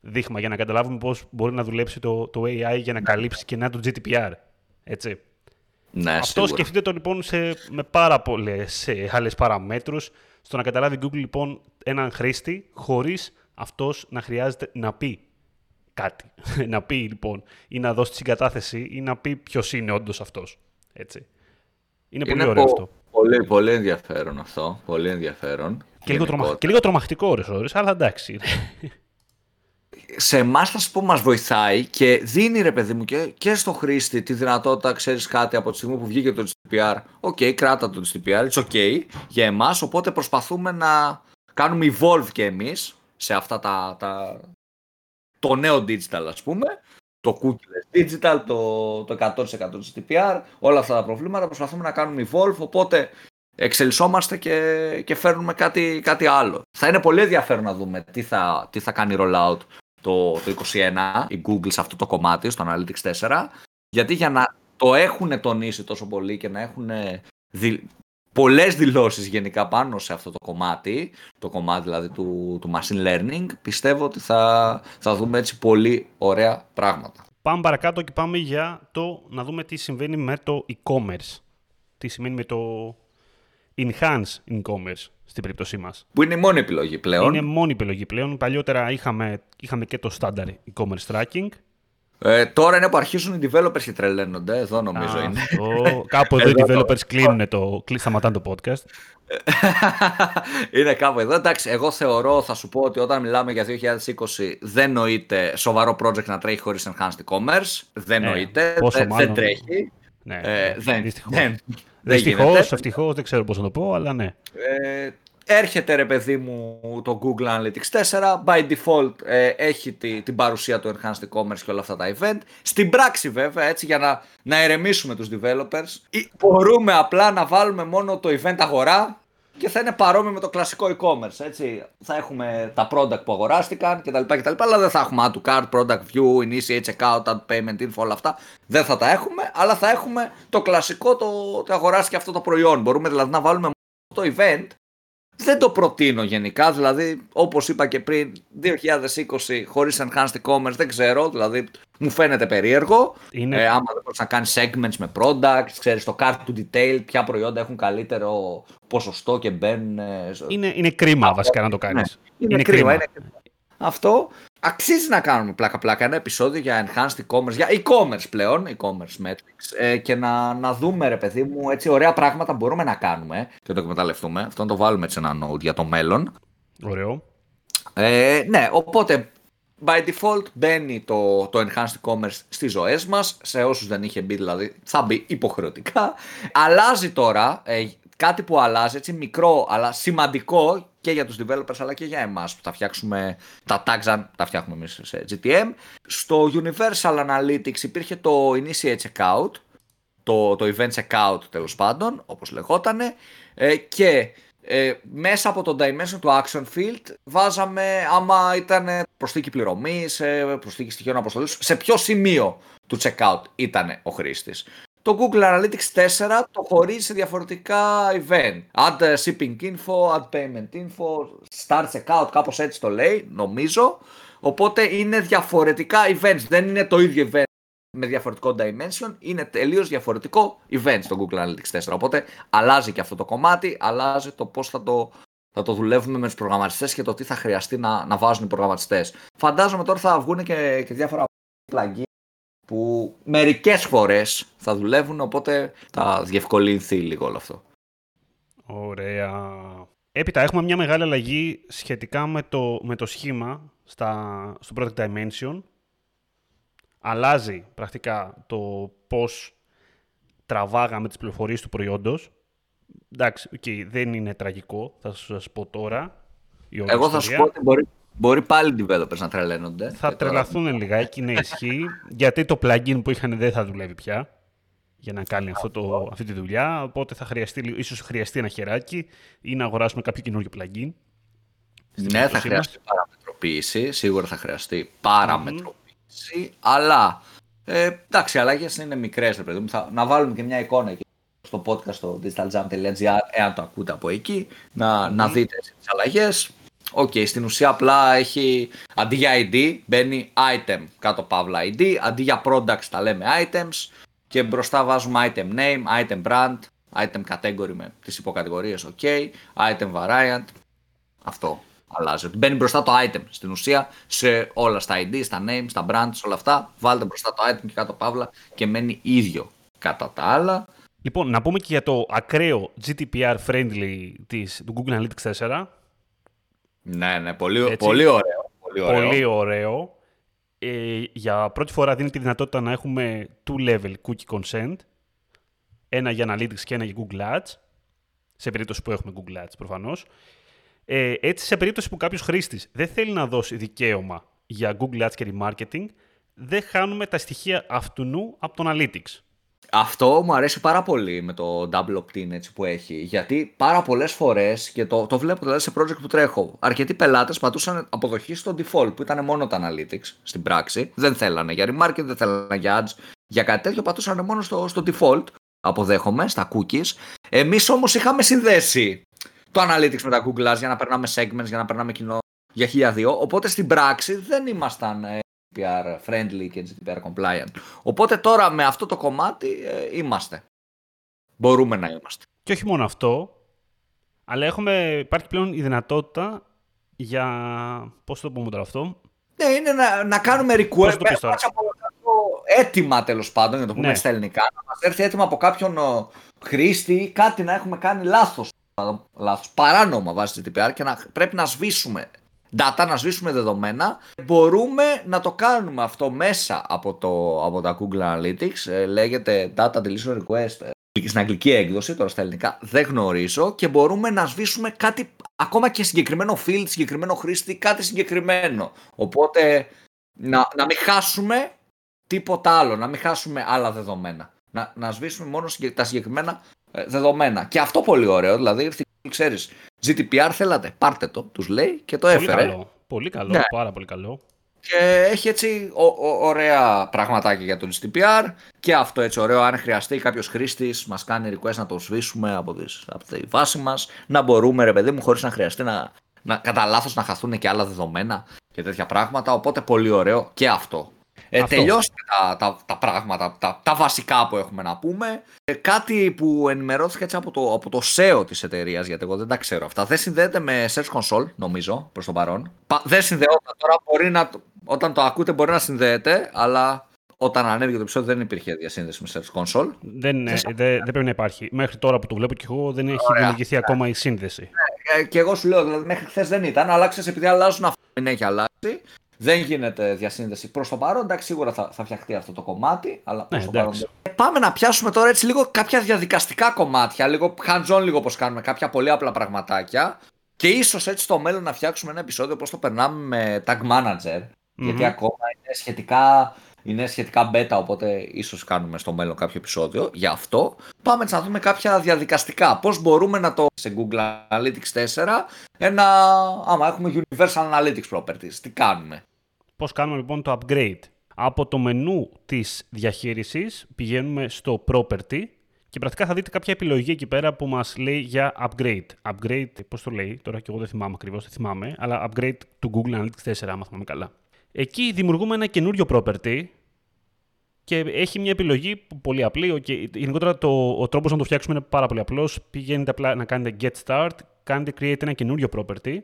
δείγμα για να καταλάβουμε πώς μπορεί να δουλέψει το AI για να καλύψει κενά του GDPR. Έτσι. Ναι, αυτό σίγουρα. Σκεφτείτε το λοιπόν με πάρα πολλές άλλες παραμέτρους στο να καταλάβει Google λοιπόν έναν χρήστη χωρίς αυτός να χρειάζεται να πει κάτι. Να πει λοιπόν ή να δώσει τη συγκατάθεση ή να πει ποιος είναι όντως αυτός. Έτσι. Είναι πολύ ωραίο αυτό. Πολύ, πολύ ενδιαφέρον αυτό. Πολύ ενδιαφέρον. Και λίγο τρομακτικό ώρες, αλλά εντάξει. Σε εμάς, θα σου πω, μας βοηθάει και δίνει, ρε παιδί μου, και στο χρήστη τη δυνατότητα, ξέρεις κάτι, από τη στιγμή που βγήκε το GDPR, ok, κράτα το GDPR, it's ok για εμάς, οπότε προσπαθούμε να κάνουμε evolve και εμείς σε αυτά το νέο digital, ας πούμε, το cookieless digital, το 100% GDPR, όλα αυτά τα προβλήματα, προσπαθούμε να κάνουμε evolve, οπότε εξελισσόμαστε και φέρνουμε κάτι άλλο. Θα είναι πολύ ενδιαφέρον να δούμε τι θα κάνει rollout το 21 η Google σε αυτό το κομμάτι, στο Analytics 4, γιατί για να το έχουν τονίσει τόσο πολύ και να έχουν πολλές δηλώσεις γενικά πάνω σε αυτό το κομμάτι, το κομμάτι δηλαδή του machine learning, πιστεύω ότι θα δούμε έτσι πολύ ωραία πράγματα. Πάμε παρακάτω και πάμε για να δούμε τι συμβαίνει με το e-commerce. Τι σημαίνει με το enhance e-commerce στην περίπτωσή μας. Που είναι η μόνη επιλογή πλέον. Παλιότερα είχαμε και το standard e-commerce tracking. Τώρα είναι που αρχίζουν οι developers και τρελαίνονται. Εδώ νομίζω είναι. Κάπου εδώ οι developers κλείνουν σταματάνε το podcast. Είναι κάπου εδώ. Εντάξει, εγώ θεωρώ, θα σου πω ότι όταν μιλάμε για 2020 δεν νοείται σοβαρό project να τρέχει χωρίς enhanced e-commerce. Δεν νοείται. Δεν τρέχει. Ναι, δυστυχώς, ευτυχώς, δεν ξέρω πώς να το πω, αλλά ναι. Έρχεται, ρε παιδί μου, το Google Analytics 4, by default έχει την παρουσία του Enhanced Commerce και όλα αυτά τα event. Στην πράξη βέβαια, έτσι για να ερεμήσουμε τους developers, μπορούμε απλά να βάλουμε μόνο το event αγορά και θα είναι παρόμοιο με το κλασικό e-commerce, έτσι. Θα έχουμε τα product που αγοράστηκαν κτλ, αλλά δεν θα έχουμε add to cart, product view, initiate checkout, add payment info, όλα αυτά. Δεν θα τα έχουμε, αλλά θα έχουμε το κλασικό, το αγοράστηκε αυτό το προϊόν. Μπορούμε δηλαδή να βάλουμε το event. Δεν το προτείνω γενικά, δηλαδή όπως είπα και πριν, 2020 χωρίς enhanced commerce δεν ξέρω, δηλαδή μου φαίνεται περίεργο. Άμα δεν μπορείς να κάνεις segments με products, ξέρεις το cart to detail, ποια προϊόντα έχουν καλύτερο ποσοστό και μπαίνουν. Είναι κρίμα βασικά να το κάνεις. Ναι. Είναι κρίμα. Αυτό αξίζει να κάνουμε πλάκα-πλάκα ένα επεισόδιο για enhanced e-commerce, για e-commerce πλέον, e-commerce metrics, και να δούμε, ρε παιδί μου, έτσι ωραία πράγματα μπορούμε να κάνουμε και το εκμεταλλευτούμε. Αυτό να το βάλουμε έτσι ένα note για το μέλλον. Ωραίο. Ναι, οπότε by default μπαίνει το enhanced e-commerce στις ζωές μας, σε όσους δεν είχε μπει δηλαδή θα μπει υποχρεωτικά. Αλλάζει τώρα, κάτι που αλλάζει, έτσι μικρό αλλά σημαντικό, και για τους developers αλλά και για εμάς που θα φτιάξουμε τα tags, αν τα φτιάχνουμε εμείς σε GTM. Στο Universal Analytics υπήρχε το Initiate Checkout, το Event Checkout τέλος πάντων, όπως λεγότανε, και μέσα από το Dimension του Action Field βάζαμε άμα ήταν προσθήκη πληρωμής, προσθήκη στοιχείων αποστολής, σε ποιο σημείο του checkout ήταν ο χρήστης. Το Google Analytics 4 το χωρίζει σε διαφορετικά event. Add shipping info, add payment info, start checkout, κάπως έτσι το λέει, νομίζω. Οπότε είναι διαφορετικά events. Δεν είναι το ίδιο event με διαφορετικό dimension. Είναι τελείως διαφορετικό event στο Google Analytics 4. Οπότε αλλάζει και αυτό το κομμάτι, αλλάζει το πώς θα το δουλεύουμε με τους προγραμματιστές και το τι θα χρειαστεί να βάζουν οι προγραμματιστές. Φαντάζομαι τώρα θα βγουν και διάφορα plugins που μερικές φορές θα δουλεύουν, οπότε θα διευκολυνθεί λίγο όλο αυτό. Ωραία. Έπειτα έχουμε μια μεγάλη αλλαγή σχετικά με το σχήμα στο Product Dimension αλλάζει πρακτικά το πώς τραβάγαμε τις πληροφορίες του προϊόντος. Εντάξει, okay, δεν είναι τραγικό, θα σας πω τώρα. Εγώ θα σου πω ότι μπορεί πάλι οι developers να τρελαίνονται. Θα τρελαθούν τώρα... λιγάκι, ναι, ισχύει, γιατί το plugin που είχαν δεν θα δουλεύει πια για να κάνει αυτή τη δουλειά, οπότε θα χρειαστεί, ίσως χρειαστεί ένα χεράκι ή να αγοράσουμε κάποιο καινούργιο plugin. Ναι, θα χρειαστεί παραμετροποίηση, σίγουρα θα χρειαστεί παραμετροποίηση, αλλά εντάξει, οι αλλαγές είναι μικρές, ρε παιδί μου. Να βάλουμε και μια εικόνα εκεί στο podcast στο digitaljam.gr, εάν το ακούτε από εκεί, να δείτε τις αλλαγές. Οκ, στην ουσία απλά έχει, αντί για ID μπαίνει item κάτω παύλα ID, αντί για products τα λέμε items και μπροστά βάζουμε item name, item brand, item category με τις υποκατηγορίες, ok, item variant, αυτό αλλάζει. Μπαίνει μπροστά το item στην ουσία σε όλα, στα ID, στα names, στα brands, όλα αυτά, βάλτε μπροστά το item και κάτω παύλα και μένει ίδιο κατά τα άλλα. Λοιπόν, να πούμε και για το ακραίο GDPR friendly του Google Analytics 4. Ναι, ναι, πολύ, πολύ ωραίο. Πολύ ωραίο. Για πρώτη φορά δίνει τη δυνατότητα να έχουμε two-level cookie consent. Ένα για Analytics και ένα για Google Ads. Σε περίπτωση που έχουμε Google Ads, προφανώς. Έτσι, σε περίπτωση που κάποιος χρήστης δεν θέλει να δώσει δικαίωμα για Google Ads και remarketing, δεν χάνουμε τα στοιχεία αυτού από το Analytics. Αυτό μου αρέσει πάρα πολύ με το double opt-in έτσι που έχει, γιατί πάρα πολλές φορές, και το βλέπω δηλαδή σε project που τρέχω, αρκετοί πελάτες πατούσαν αποδοχή στο default που ήταν μόνο τα analytics στην πράξη, δεν θέλανε για remarketing, δεν θέλανε για ads, για κάτι τέτοιο, πατούσαν μόνο στο default, αποδέχομαι, στα cookies. Εμείς όμως είχαμε συνδέσει το analytics με τα Google Ads για να περνάμε segments, για να περνάμε κοινό, για 1002, οπότε στην πράξη δεν ήμασταν GDPR friendly και GDPR compliant. Οπότε τώρα με αυτό το κομμάτι είμαστε. Μπορούμε να είμαστε. Και όχι μόνο αυτό, αλλά υπάρχει πλέον η δυνατότητα για... Πώς το πούμε τώρα αυτό? Ναι, είναι να κάνουμε request. Έτοιμα τέλος πάντων, για να το πούμε, ναι, στα ελληνικά. Να μας έρθει έτοιμα από κάποιον χρήστη ή κάτι να έχουμε κάνει λάθος. Παράνομα βάζει GDPR και πρέπει να σβήσουμε data, να σβήσουμε δεδομένα. Μπορούμε να το κάνουμε αυτό μέσα από τα Google Analytics. Λέγεται Data Deletion Request στην αγγλική έκδοση, τώρα στα ελληνικά δεν γνωρίζω, και μπορούμε να σβήσουμε κάτι ακόμα και συγκεκριμένο field, συγκεκριμένο χρήστη, κάτι συγκεκριμένο. Οπότε να μην χάσουμε τίποτα άλλο, να μην χάσουμε άλλα δεδομένα. Να σβήσουμε μόνο τα συγκεκριμένα δεδομένα. Και αυτό πολύ ωραίο, δηλαδή ξέρεις, GDPR θέλατε, πάρτε το, τους λέει και το πολύ έφερε. Πολύ καλό, ναι, πάρα πολύ καλό. Και έχει έτσι ωραία πραγματάκια για το GDPR και αυτό έτσι ωραίο, αν χρειαστεί κάποιος χρήστης μας κάνει request να το σβήσουμε από τη βάση μας, να μπορούμε, ρε παιδί μου, χωρίς να χρειαστεί κατά λάθος να χαθούν και άλλα δεδομένα και τέτοια πράγματα, οπότε πολύ ωραίο και αυτό. Τελειώσαμε τα πράγματα, τα βασικά που έχουμε να πούμε. Κάτι που ενημερώθηκα έτσι από το SEO της εταιρείας, γιατί εγώ δεν τα ξέρω αυτά. Δεν συνδέεται με Search Console, νομίζω, προς τον παρόν. Δεν συνδεόταν τώρα, όταν το ακούτε μπορεί να συνδέεται, αλλά όταν ανέβηκε το επεισόδιο δεν υπήρχε διασύνδεση με Search Console. Δεν πρέπει να υπάρχει. Μέχρι τώρα που το βλέπω και εγώ δεν έχει δημιουργηθεί ακόμα η σύνδεση. Ναι, και εγώ σου λέω, δηλαδή, μέχρι χθες δεν ήταν, αλλά ξέρεις, επειδή αλλάζουν αυτό, δεν έχει αλλάξει. Δεν γίνεται διασύνδεση προς το παρόν. Εντάξει, σίγουρα θα φτιαχτεί αυτό το κομμάτι, αλλά προς το παρόν. Πάμε να πιάσουμε τώρα έτσι λίγο κάποια διαδικαστικά κομμάτια, λίγο hands-on, λίγο πώς κάνουμε, κάποια πολύ απλά πραγματάκια. Και ίσως έτσι στο μέλλον να φτιάξουμε ένα επεισόδιο πώς το περνάμε με Tag Manager, γιατί ακόμα είναι σχετικά beta, οπότε ίσως κάνουμε στο μέλλον κάποιο επεισόδιο γι' αυτό. Πάμε να δούμε κάποια διαδικαστικά. Πώς μπορούμε να το σε Google Analytics 4, άμα έχουμε Universal Analytics Properties, τι κάνουμε? Πώς κάνουμε λοιπόν το upgrade? Από το μενού της διαχείρισης πηγαίνουμε στο Property και πρακτικά θα δείτε κάποια επιλογή εκεί πέρα που μας λέει για upgrade. Upgrade, πώς το λέει, τώρα και εγώ δεν θυμάμαι ακριβώς, αλλά upgrade του Google Analytics 4, άμα θυμάμαι καλά. Εκεί δημιουργούμε ένα καινούριο property και έχει μια επιλογή πολύ απλή. Okay. Γενικότερα ο τρόπος να το φτιάξουμε είναι πάρα πολύ απλός. Πηγαίνετε απλά να κάνετε get start, κάνετε create ένα καινούριο property.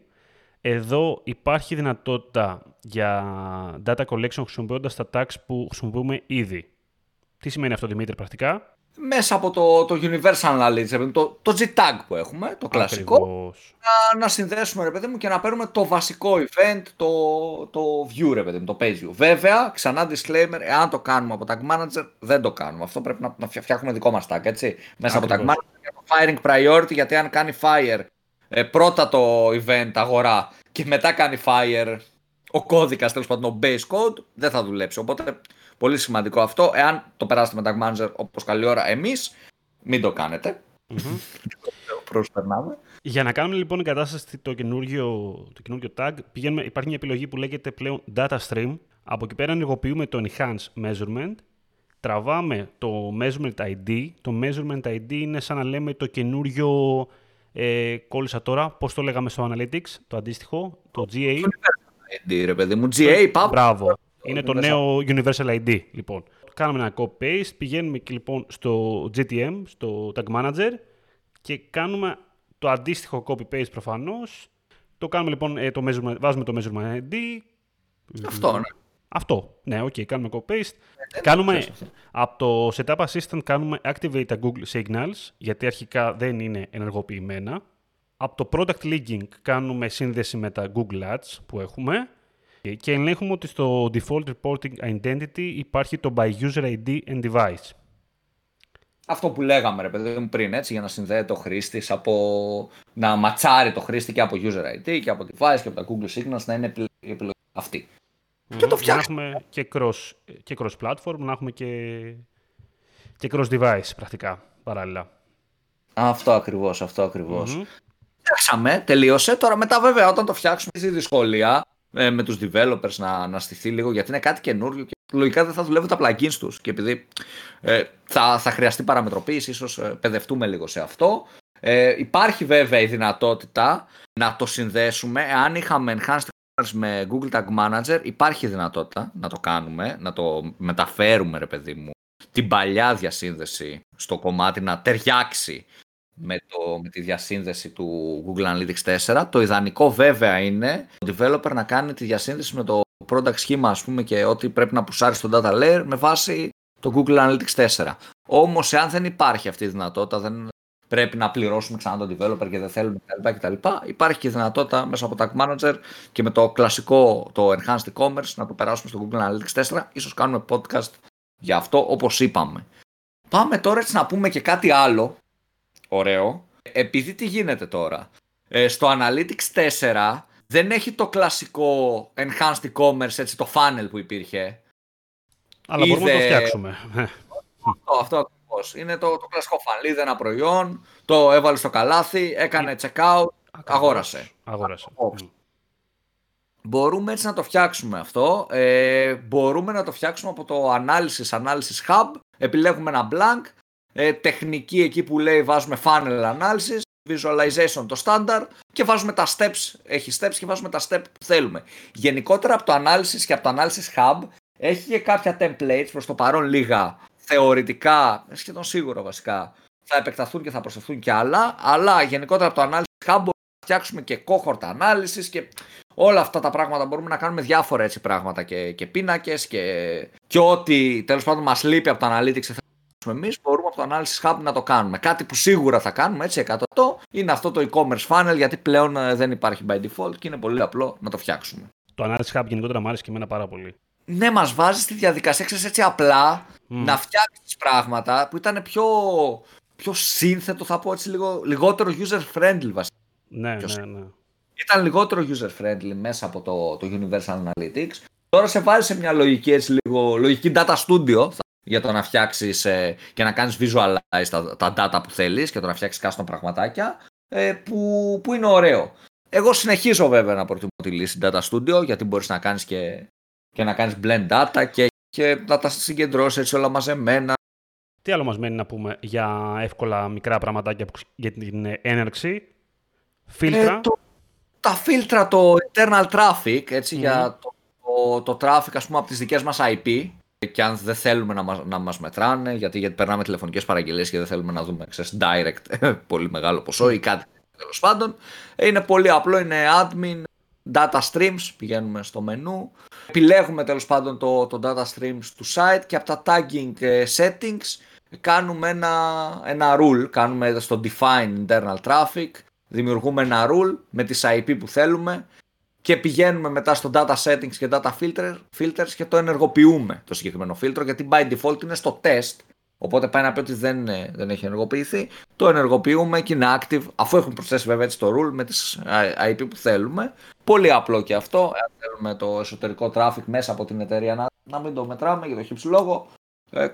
Εδώ υπάρχει δυνατότητα για data collection χρησιμοποιώντας τα tags που χρησιμοποιούμε ήδη. Τι σημαίνει αυτό, Δημήτρη, πρακτικά? μέσα από το Universal Analytics, το G-Tag που έχουμε, το κλασικό, να συνδέσουμε, ρε παιδί μου, και να παίρνουμε το βασικό event, το view, ρε παιδί μου, το page view. Βέβαια, ξανά disclaimer, εάν το κάνουμε από Tag Manager, δεν το κάνουμε. Αυτό πρέπει να φτιάχνουμε δικό μας tag, έτσι, μέσα από Tag Manager, και το firing priority, γιατί αν κάνει fire πρώτα το event αγορά και μετά κάνει fire ο κώδικας, τέλος πάντων, ο base code, δεν θα δουλέψει. Οπότε, πολύ σημαντικό αυτό. Εάν το περάσετε με Tag Manager όπως καλή ώρα εμείς, μην το κάνετε. Mm-hmm. Για να κάνουμε λοιπόν εγκατάσταση το καινούργιο tag, υπάρχει μια επιλογή που λέγεται πλέον Data Stream. Από εκεί πέρα ενεργοποιούμε το Enhance Measurement. Τραβάμε το Measurement ID. Το Measurement ID είναι σαν να λέμε το καινούργιο, κόλλησα τώρα, πώς το λέγαμε στο Analytics, το αντίστοιχο, το GA. ID, ρε παιδί μου, GA, πάμε. Μπράβο. Είναι το νέο Universal ID, λοιπόν. Κάναμε ένα copy-paste, πηγαίνουμε και λοιπόν στο GTM, στο Tag Manager, και κάνουμε το αντίστοιχο copy-paste προφανώς. Το κάνουμε λοιπόν, βάζουμε το measurement ID. Αυτό, ναι. Αυτό, ναι, οκ, κάνουμε copy-paste. Κάνουμε, από το Setup Assistant κάνουμε activate τα Google Signals, γιατί αρχικά δεν είναι ενεργοποιημένα. Από το Product Linking κάνουμε σύνδεση με τα Google Ads που έχουμε. Και ελέγχουμε ότι στο Default Reporting Identity υπάρχει το By User ID and Device. Αυτό που λέγαμε, ρε παιδί μου, πριν, έτσι, για να συνδέεται ο χρήστης να ματσάρει το χρήστη και από User ID και από Device και από τα Google Signals, να είναι η επιλογή αυτή. Mm-hmm. Και το φτιάχνουμε. Να έχουμε και cross-platform, να έχουμε και cross-device πρακτικά παράλληλα. Αυτό ακριβώς. Φτιάξαμε, τελείωσε. Τώρα μετά βέβαια όταν το φτιάξουμε στη δυσκολία με τους developers να στηθεί λίγο, γιατί είναι κάτι καινούριο και λογικά δεν θα δουλεύουν τα plugins τους, και επειδή θα χρειαστεί παραμετροποίηση, ίσως παιδευτούμε λίγο σε αυτό. Υπάρχει βέβαια η δυνατότητα να το συνδέσουμε. Αν είχαμε enhanced με Google Tag Manager, υπάρχει η δυνατότητα να το κάνουμε, να το μεταφέρουμε, ρε παιδί μου, την παλιά διασύνδεση στο κομμάτι να ταιριάξει με τη διασύνδεση του Google Analytics 4. Το ιδανικό βέβαια είναι ο developer να κάνει τη διασύνδεση με το product σχήμα, ας πούμε, και ό,τι πρέπει να πουσάρει στο data layer με βάση το Google Analytics 4. Όμως, εάν δεν υπάρχει αυτή η δυνατότητα, δεν πρέπει να πληρώσουμε ξανά τον developer και δεν θέλουμε κτλ. Υπάρχει και η δυνατότητα μέσα από Tag Manager και με το κλασικό, το Enhanced E-commerce, να το περάσουμε στο Google Analytics 4. Ίσως κάνουμε podcast για αυτό, όπως είπαμε. Πάμε τώρα έτσι να πούμε και κάτι άλλο. Ωραίο. Επειδή τι γίνεται τώρα. Στο Analytics 4 δεν έχει το κλασικό enhanced e-commerce, έτσι, το funnel που υπήρχε. Αλλά μπορούμε να το φτιάξουμε. Αυτό ακριβώς. Είναι το κλασικό funnel. Είδε ένα προϊόν, το έβαλε στο καλάθι, έκανε checkout, αγόρασε. Μπορούμε έτσι να το φτιάξουμε αυτό. Μπορούμε να το φτιάξουμε από το Analysis Hub. Επιλέγουμε ένα blank. Τεχνική εκεί που λέει βάζουμε funnel analysis, visualization το standard, και βάζουμε τα steps, έχει steps, και βάζουμε τα step που θέλουμε. Γενικότερα από το analysis και από το analysis hub έχει και κάποια templates, προς το παρόν λίγα, θεωρητικά, σχεδόν σίγουρα βασικά, θα επεκταθούν και θα προσθεθούν και άλλα, αλλά γενικότερα από το analysis hub μπορούμε να φτιάξουμε και cohort analysis και όλα αυτά τα πράγματα, μπορούμε να κάνουμε διάφορα έτσι πράγματα και πίνακες και ό,τι τέλος πάντων μας λείπει από το analytics εμείς μπορούμε από το Analysis Hub να το κάνουμε. Κάτι που σίγουρα θα κάνουμε, έτσι 100%, είναι αυτό το e-commerce funnel, γιατί πλέον δεν υπάρχει by default και είναι πολύ απλό να το φτιάξουμε. Το Analysis Hub γενικότερα μου άρεσε και εμένα πάρα πολύ. Ναι, μας βάζει στη διαδικασία, ξέρεις, έτσι απλά να φτιάξεις πράγματα που ήταν πιο σύνθετο, θα πω έτσι, λιγότερο user-friendly βασικά. Ναι. Ήταν λιγότερο user-friendly μέσα από το Universal Analytics. Τώρα σε βάζει σε μια λογική, έτσι, λίγο λογική Data Studio, για το να φτιάξεις και να κάνεις visualize τα data που θέλεις και το να φτιάξεις custom πραγματάκια που είναι ωραίο. Εγώ συνεχίζω βέβαια να προτιμώ τη λύση Data Studio, γιατί μπορείς να κάνεις και να κάνεις blend data και να τα συγκεντρώσεις έτσι όλα μαζεμένα. Τι άλλο μας μένει να πούμε για εύκολα μικρά πραγματάκια για την έναρξη? Φίλτρα. Τα φίλτρα, το internal traffic, έτσι, για το traffic, ας πούμε, από τις δικές μας IP. Και αν δεν θέλουμε να μας μετράνε, γιατί περνάμε τηλεφωνικές παραγγελίες και δεν θέλουμε να δούμε, ξέρεις, direct πολύ μεγάλο ποσό ή κάτι τέλος πάντων, είναι πολύ απλό, είναι admin, data streams, πηγαίνουμε στο μενού, επιλέγουμε τέλος πάντων το data streams του site, και από τα tagging settings κάνουμε ένα rule, κάνουμε στο define internal traffic, δημιουργούμε ένα rule με τις IP που θέλουμε και πηγαίνουμε μετά στο data settings και data filters και το ενεργοποιούμε το συγκεκριμένο φίλτρο, γιατί by default είναι στο test, οπότε πάει να πει ότι δεν έχει ενεργοποιηθεί, το ενεργοποιούμε και είναι active, αφού έχουμε προσθέσει βέβαια έτσι το rule με τις IP που θέλουμε. Πολύ απλό και αυτό, αν θέλουμε το εσωτερικό traffic μέσα από την εταιρεία να μην το μετράμε για το χύψη λόγο,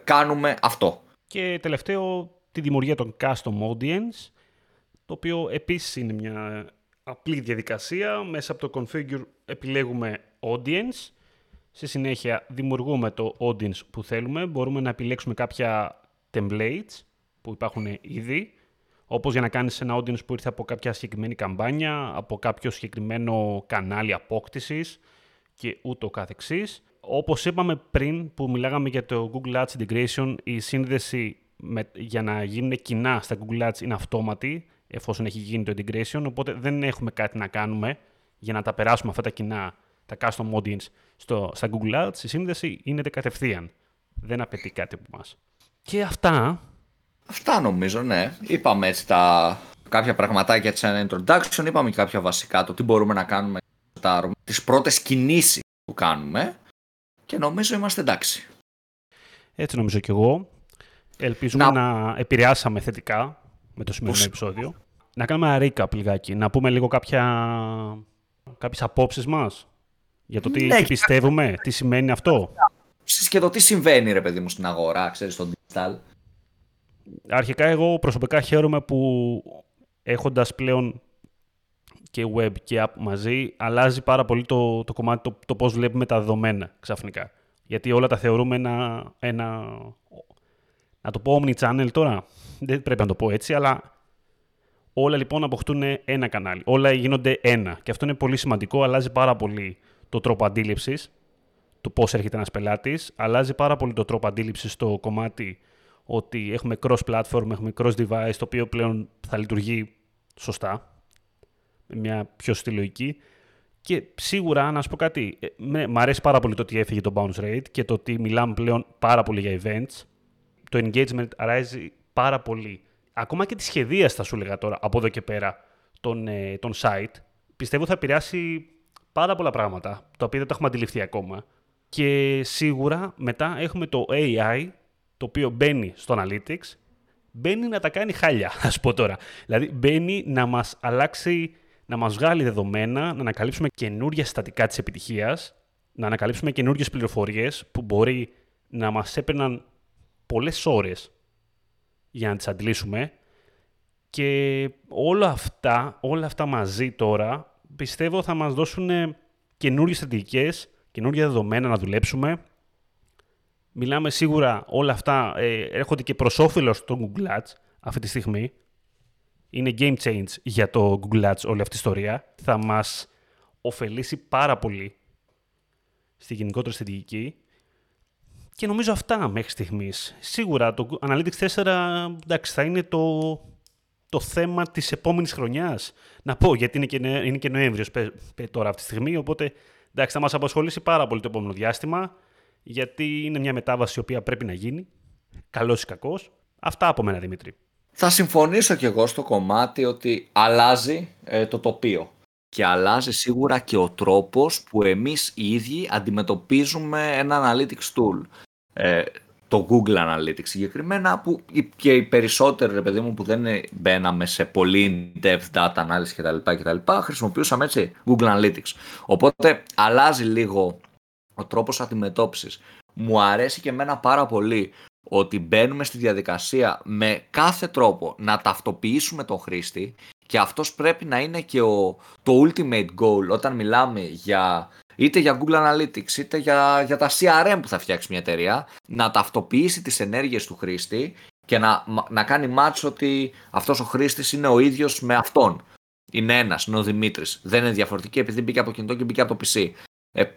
κάνουμε αυτό. Και τελευταίο, τη δημιουργία των custom audience, το οποίο επίσης είναι μια απλή διαδικασία. Μέσα από το configure επιλέγουμε audience. Στη συνέχεια δημιουργούμε το audience που θέλουμε. Μπορούμε να επιλέξουμε κάποια templates που υπάρχουν ήδη, όπως για να κάνεις ένα audience που ήρθε από κάποια συγκεκριμένη καμπάνια, από κάποιο συγκεκριμένο κανάλι απόκτησης και ούτω καθεξής. Όπως είπαμε πριν που μιλάγαμε για το Google Ads Integration, η σύνδεση για να γίνουν κοινά στα Google Ads είναι αυτόματη, εφόσον έχει γίνει το integration, οπότε δεν έχουμε κάτι να κάνουμε για να τα περάσουμε αυτά τα κοινά, τα custom audience στα Google Ads. Η σύνδεση είναι κατευθείαν. Δεν απαιτεί κάτι από μας. Και αυτά νομίζω, ναι. Είπαμε έτσι κάποια πραγματάκια, έτσι ένα introduction, είπαμε και κάποια βασικά, το τι μπορούμε να κάνουμε, τις πρώτες κινήσεις που κάνουμε, και νομίζω είμαστε εντάξει. Έτσι νομίζω κι εγώ. Ελπίζουμε να επηρεάσαμε θετικά με το σημερινό επεισόδιο. Να κάνουμε ένα recap λιγάκι, να πούμε λίγο κάποιες απόψεις μας για το τι πιστεύουμε, τι σημαίνει αυτό. Και το τι συμβαίνει, ρε παιδί μου, στην αγορά, ξέρεις, στο digital. Αρχικά εγώ προσωπικά χαίρομαι που έχοντας πλέον και web και app μαζί, αλλάζει πάρα πολύ το κομμάτι, το πώς βλέπουμε τα δεδομένα ξαφνικά. Γιατί όλα τα θεωρούμε να το πω omni-channel τώρα, δεν πρέπει να το πω έτσι, αλλά όλα λοιπόν αποκτούν ένα κανάλι, όλα γίνονται ένα. Και αυτό είναι πολύ σημαντικό, αλλάζει πάρα πολύ το τρόπο αντίληψης, το πώς έρχεται ένας πελάτης, αλλάζει πάρα πολύ το τρόπο αντίληψης στο κομμάτι ότι έχουμε cross-platform, έχουμε cross-device, το οποίο πλέον θα λειτουργεί σωστά, με μια πιο στη λογική. Και σίγουρα, να σου πω κάτι, μ' αρέσει πάρα πολύ το ότι έφυγε το bounce rate και το ότι μιλάμε πλέον πάρα πολύ για events. Το engagement αράζει πάρα πολύ. Ακόμα και τη σχεδίαση, θα σου λέγα τώρα, από εδώ και πέρα, τον site, πιστεύω θα επηρεάσει πάρα πολλά πράγματα, τα οποία δεν τα έχουμε αντιληφθεί ακόμα. Και σίγουρα μετά έχουμε το AI, το οποίο μπαίνει στο Analytics, μπαίνει να τα κάνει χάλια, θα σου πω τώρα. Δηλαδή μπαίνει να μας αλλάξει, να μας βγάλει δεδομένα, να ανακαλύψουμε καινούργια συστατικά της επιτυχίας, να ανακαλύψουμε καινούργιες πληροφορίες που μπορεί να μας έπαιρναν πολλές ώρες για να τις αντλήσουμε. Και όλα αυτά μαζί τώρα, πιστεύω θα μας δώσουν καινούργιες στρατηγικές, καινούργια δεδομένα να δουλέψουμε. Μιλάμε σίγουρα, όλα αυτά έρχονται και προς όφελος των Google Ads αυτή τη στιγμή. Είναι game change για το Google Ads όλη αυτή η ιστορία. Θα μας ωφελήσει πάρα πολύ στη γενικότερη στρατηγική. Και νομίζω αυτά μέχρι στιγμής. Σίγουρα το Analytics 4, εντάξει, θα είναι το θέμα της επόμενης χρονιάς. Να πω, γιατί είναι και Νοέμβριος τώρα αυτή τη στιγμή, οπότε εντάξει, θα μας απασχολήσει πάρα πολύ το επόμενο διάστημα, γιατί είναι μια μετάβαση η οποία πρέπει να γίνει, καλός ή κακός. Αυτά από μένα, Δημήτρη. Θα συμφωνήσω κι εγώ στο κομμάτι ότι αλλάζει το τοπίο. Και αλλάζει σίγουρα και ο τρόπος που εμείς οι ίδιοι αντιμετωπίζουμε ένα Analytics tool. Το Google Analytics συγκεκριμένα, που και οι περισσότεροι, ρε παιδί μου, που δεν μπαίναμε σε πολύ in-depth data ανάλυση κτλ, χρησιμοποιούσαμε έτσι Google Analytics. Οπότε αλλάζει λίγο ο τρόπος αντιμετώπισης. Μου αρέσει και εμένα πάρα πολύ ότι μπαίνουμε στη διαδικασία με κάθε τρόπο να ταυτοποιήσουμε τον χρήστη, και αυτός πρέπει να είναι και το ultimate goal όταν μιλάμε είτε για Google Analytics είτε για τα CRM που θα φτιάξει μια εταιρεία, να ταυτοποιήσει τις ενέργειες του χρήστη και να κάνει match ότι αυτός ο χρήστης είναι ο ίδιος με αυτόν. Είναι ένας, είναι ο Δημήτρης, δεν είναι διαφορετική επειδή μπήκε από κινητό και μπήκε από το PC.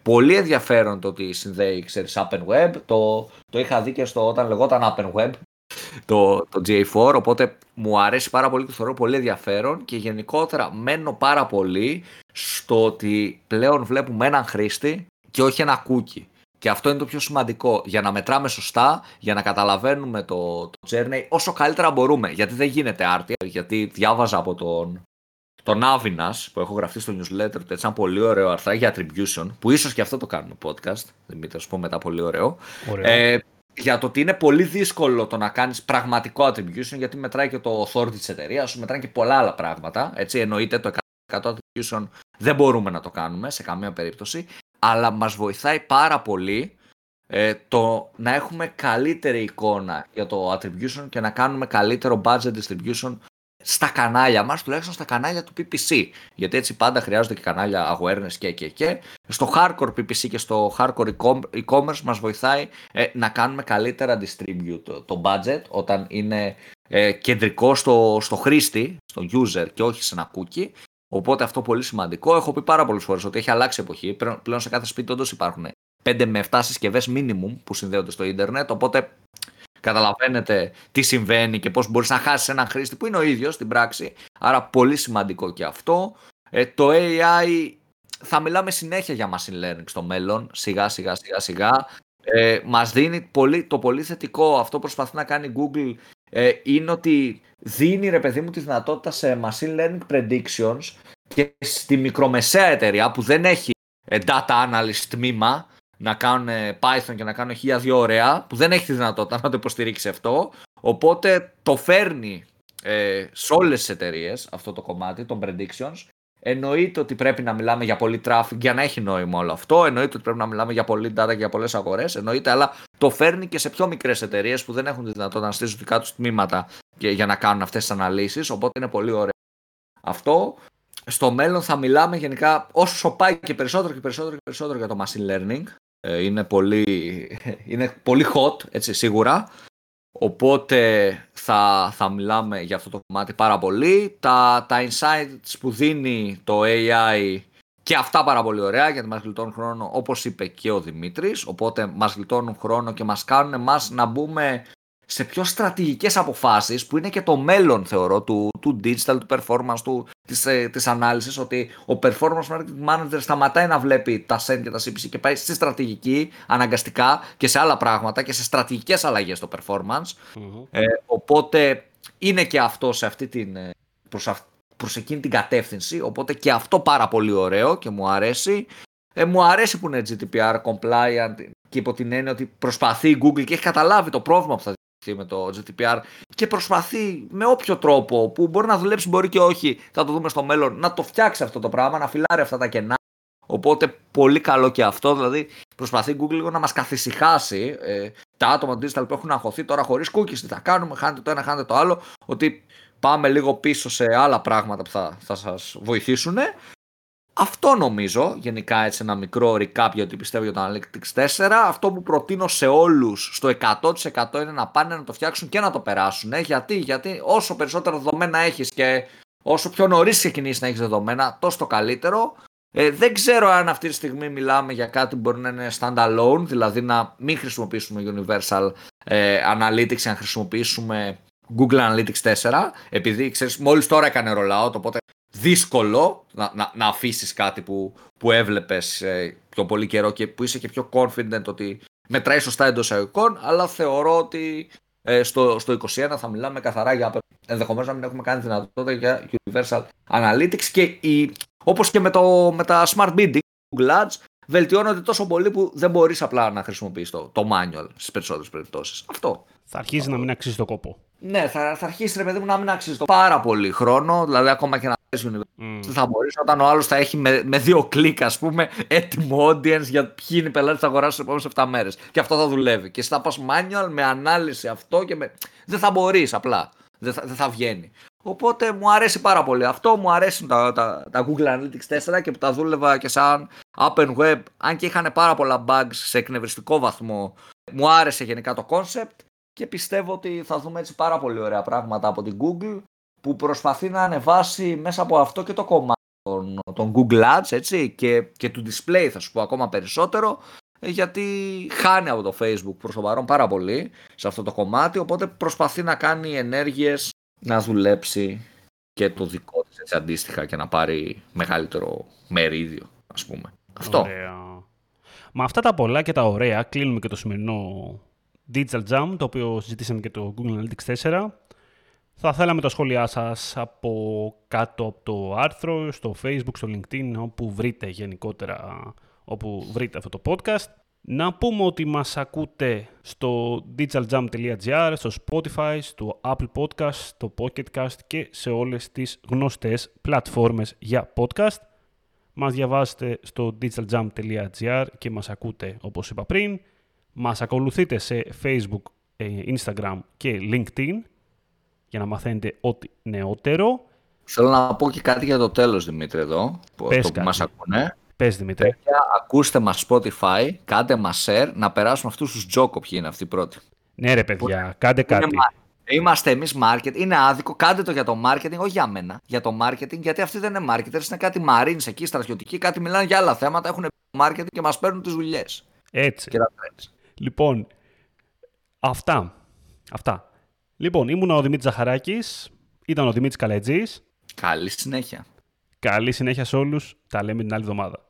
Πολύ ενδιαφέρον το ότι συνδέει, ξέρεις, Open Web, το είχα δει και όταν λεγόταν Open Web, το GA4, οπότε μου αρέσει πάρα πολύ, το θεωρώ πολύ ενδιαφέρον, και γενικότερα μένω πάρα πολύ στο ότι πλέον βλέπουμε έναν χρήστη και όχι ένα cookie. Και αυτό είναι το πιο σημαντικό, για να μετράμε σωστά, για να καταλαβαίνουμε το journey όσο καλύτερα μπορούμε. Γιατί δεν γίνεται άρτια, γιατί διάβαζα από τον Άβυνας που έχω γραφτεί στο newsletter του, έτσι ένα πολύ ωραίο αρθράκι για attribution, που ίσως και αυτό το κάνουμε podcast, Δημήτρη, σου πω μετά, πολύ ωραίο. Για το ότι είναι πολύ δύσκολο το να κάνεις πραγματικό attribution, γιατί μετράει και το authority της εταιρείας σου, μετράει και πολλά άλλα πράγματα, έτσι, εννοείται το 100% attribution δεν μπορούμε να το κάνουμε σε καμία περίπτωση, αλλά μας βοηθάει πάρα πολύ το να έχουμε καλύτερη εικόνα για το attribution και να κάνουμε καλύτερο budget distribution στα κανάλια μας, τουλάχιστον στα κανάλια του PPC, γιατί έτσι πάντα χρειάζονται και κανάλια awareness και. Στο hardcore PPC και στο hardcore e-commerce μας βοηθάει να κάνουμε καλύτερα distribute το budget όταν είναι κεντρικό στο χρήστη, στο user και όχι σε ένα cookie. Οπότε αυτό πολύ σημαντικό. Έχω πει πάρα πολλές φορές ότι έχει αλλάξει εποχή. Πλέον σε κάθε σπίτι όντως υπάρχουν 5 με 7 συσκευές minimum που συνδέονται στο ίντερνετ, οπότε καταλαβαίνετε τι συμβαίνει και πώς μπορείς να χάσεις έναν χρήστη που είναι ο ίδιος στην πράξη. Άρα πολύ σημαντικό και αυτό. Το AI θα μιλάμε συνέχεια για machine learning στο μέλλον, σιγά. Μας δίνει το πολύ θετικό, αυτό προσπαθεί να κάνει Google, είναι ότι δίνει, ρε παιδί μου, τη δυνατότητα σε machine learning predictions και στη μικρομεσαία εταιρεία που δεν έχει data analyst τμήμα να κάνουν Python και να κάνουν 1002 ωραία, που δεν έχει τη δυνατότητα να το υποστηρίξει αυτό, οπότε το φέρνει σε όλες τις εταιρείες αυτό το κομμάτι των predictions. Εννοείται ότι πρέπει να μιλάμε για πολύ traffic για να έχει νόημα όλο αυτό. Εννοείται ότι πρέπει να μιλάμε για πολύ data και για πολλές αγορές. Εννοείται, αλλά το φέρνει και σε πιο μικρές εταιρείες που δεν έχουν τη δυνατότητα να στήσουν δικά τους τμήματα και για να κάνουν αυτές τις αναλύσεις. Οπότε είναι πολύ ωραίο αυτό. Στο μέλλον θα μιλάμε γενικά όσο σοπάει και περισσότερο για το machine learning. Είναι πολύ hot, έτσι, σίγουρα. Οπότε θα μιλάμε για αυτό το κομμάτι πάρα πολύ. Τα insights που δίνει το AI και αυτά πάρα πολύ ωραία, γιατί μας γλιτώνουν χρόνο, όπως είπε και ο Δημήτρης. Οπότε μας γλιτώνουν χρόνο και μας κάνουν εμάς να μπούμε σε πιο στρατηγικές αποφάσεις, που είναι και το μέλλον, θεωρώ, του digital, του performance, της ανάλυσης, ότι ο performance marketing manager σταματάει να βλέπει τα SEM και τα CPC και πάει στη στρατηγική αναγκαστικά και σε άλλα πράγματα και σε στρατηγικές αλλαγές στο performance. Mm-hmm. Οπότε είναι και αυτό σε αυτή την προς εκείνη την κατεύθυνση, οπότε και αυτό πάρα πολύ ωραίο και μου αρέσει. Μου αρέσει που είναι GDPR compliant και υπό την έννοια ότι προσπαθεί η Google και έχει καταλάβει το πρόβλημα που θα με το GDPR και προσπαθεί με όποιο τρόπο που μπορεί να δουλέψει, μπορεί και όχι, θα το δούμε στο μέλλον, να το φτιάξει αυτό το πράγμα, να φυλάρει αυτά τα κενά. Οπότε πολύ καλό και αυτό, δηλαδή προσπαθεί η Google λίγο να μας καθησυχάσει τα άτομα του digital που έχουν αγχωθεί τώρα χωρίς cookies, τι θα κάνουμε, χάνετε το ένα, χάνετε το άλλο, ότι πάμε λίγο πίσω σε άλλα πράγματα που θα σας βοηθήσουν. Αυτό νομίζω, γενικά, έτσι ένα μικρό recap για ό,τι πιστεύω για το Analytics 4. Αυτό που προτείνω σε όλους στο 100% είναι να πάνε να το φτιάξουν και να το περάσουν. Γιατί όσο περισσότερα δεδομένα έχεις και όσο πιο νωρίς ξεκινήσεις να έχεις δεδομένα, τόσο το καλύτερο. Δεν ξέρω αν αυτή τη στιγμή μιλάμε για κάτι που μπορεί να είναι standalone, δηλαδή να μην χρησιμοποιήσουμε Universal Analytics, να χρησιμοποιήσουμε Google Analytics 4, επειδή ξέρεις, μόλις τώρα έκανε rollout, οπότε δύσκολο να αφήσεις κάτι που έβλεπες πιο πολύ καιρό και που είσαι και πιο confident ότι μετράει σωστά εντός αγωγικών, αλλά θεωρώ ότι στο 2021 θα μιλάμε καθαρά για ενδεχομένως να μην έχουμε κάνει δυνατότητα για Universal Analytics και όπως και με τα Smart Bidding, Google Ads, βελτιώνονται τόσο πολύ που δεν μπορείς απλά να χρησιμοποιείς το manual στις περισσότερες περιπτώσεις. Αυτό. Θα αρχίσει να μην αξίζει το κόπο. Ναι, θα αρχίσει, ρε παιδί μου, να μην αξίζει το πάρα πολύ χρόνο, δηλαδή ακόμα και να θα μπορείς, όταν ο άλλος θα έχει με δύο κλικ, ας πούμε, έτοιμο audience για ποιοι είναι οι πελάτες θα αγοράσουν στις επόμενες 7 μέρες. Και αυτό θα δουλεύει. Και εσύ θα πας manual με ανάλυση αυτό και με... Δεν θα μπορείς απλά. Δεν θα βγαίνει. Οπότε μου αρέσει πάρα πολύ αυτό. Μου αρέσουν τα Google Analytics 4 και που τα δούλευα και σαν Open Web, αν και είχαν πάρα πολλά bugs σε εκνευριστικό βαθμό. Μου άρεσε γενικά το concept και πιστεύω ότι θα δούμε έτσι πάρα πολύ ωραία πράγματα από την Google, που προσπαθεί να ανεβάσει μέσα από αυτό και το κομμάτι των Google Ads, έτσι, και του display, θα σου πω, ακόμα περισσότερο, γιατί χάνει από το Facebook προς το παρόν πάρα πολύ σε αυτό το κομμάτι, οπότε προσπαθεί να κάνει ενέργειες να δουλέψει και το δικό της, έτσι, αντίστοιχα και να πάρει μεγαλύτερο μερίδιο, ας πούμε. Αυτό. Ωραία. Με αυτά τα πολλά και τα ωραία κλείνουμε και το σημερινό Digital Jam, το οποίο συζητήσαμε και το Google Analytics 4. Θα θέλαμε τα σχόλιά σας από κάτω από το άρθρο, στο Facebook, στο LinkedIn, όπου βρείτε γενικότερα, όπου βρείτε αυτό το podcast. Να πούμε ότι μας ακούτε στο digitaljam.gr, στο Spotify, στο Apple Podcast, στο Pocketcast και σε όλες τις γνωστές πλατφόρμες για podcast. Μας διαβάζετε στο digitaljam.gr και μας ακούτε όπως είπα πριν. Μας ακολουθείτε σε Facebook, Instagram και LinkedIn για να μαθαίνετε ό,τι νεότερο. Θέλω να πω και κάτι για το τέλος, Δημήτρη, εδώ. Πες που μας ακούνε. Πες, Δημήτρη. Παιδιά, ακούστε μας Spotify, κάντε μας share, να περάσουμε αυτούς τους τζόκο ποιοι είναι αυτοί οι πρώτοι. Ναι ρε παιδιά, κάντε κάτι. Είμαστε εμείς marketing, είναι άδικο, κάντε το για το marketing, όχι για μένα. Για το marketing, γιατί αυτοί δεν είναι marketers, είναι κάτι marines εκεί, στρατιωτικοί, κάτι μιλάνε για άλλα θέματα, έχουν marketing και μας παίρνουν τις δουλειές. Έτσι. Λοιπόν, αυτά. Λοιπόν, ήμουν ο Δημήτρης Ζαχαράκης, ήταν ο Δημήτρης Καλατζής. Καλή συνέχεια. Καλή συνέχεια σε όλους. Τα λέμε την άλλη εβδομάδα.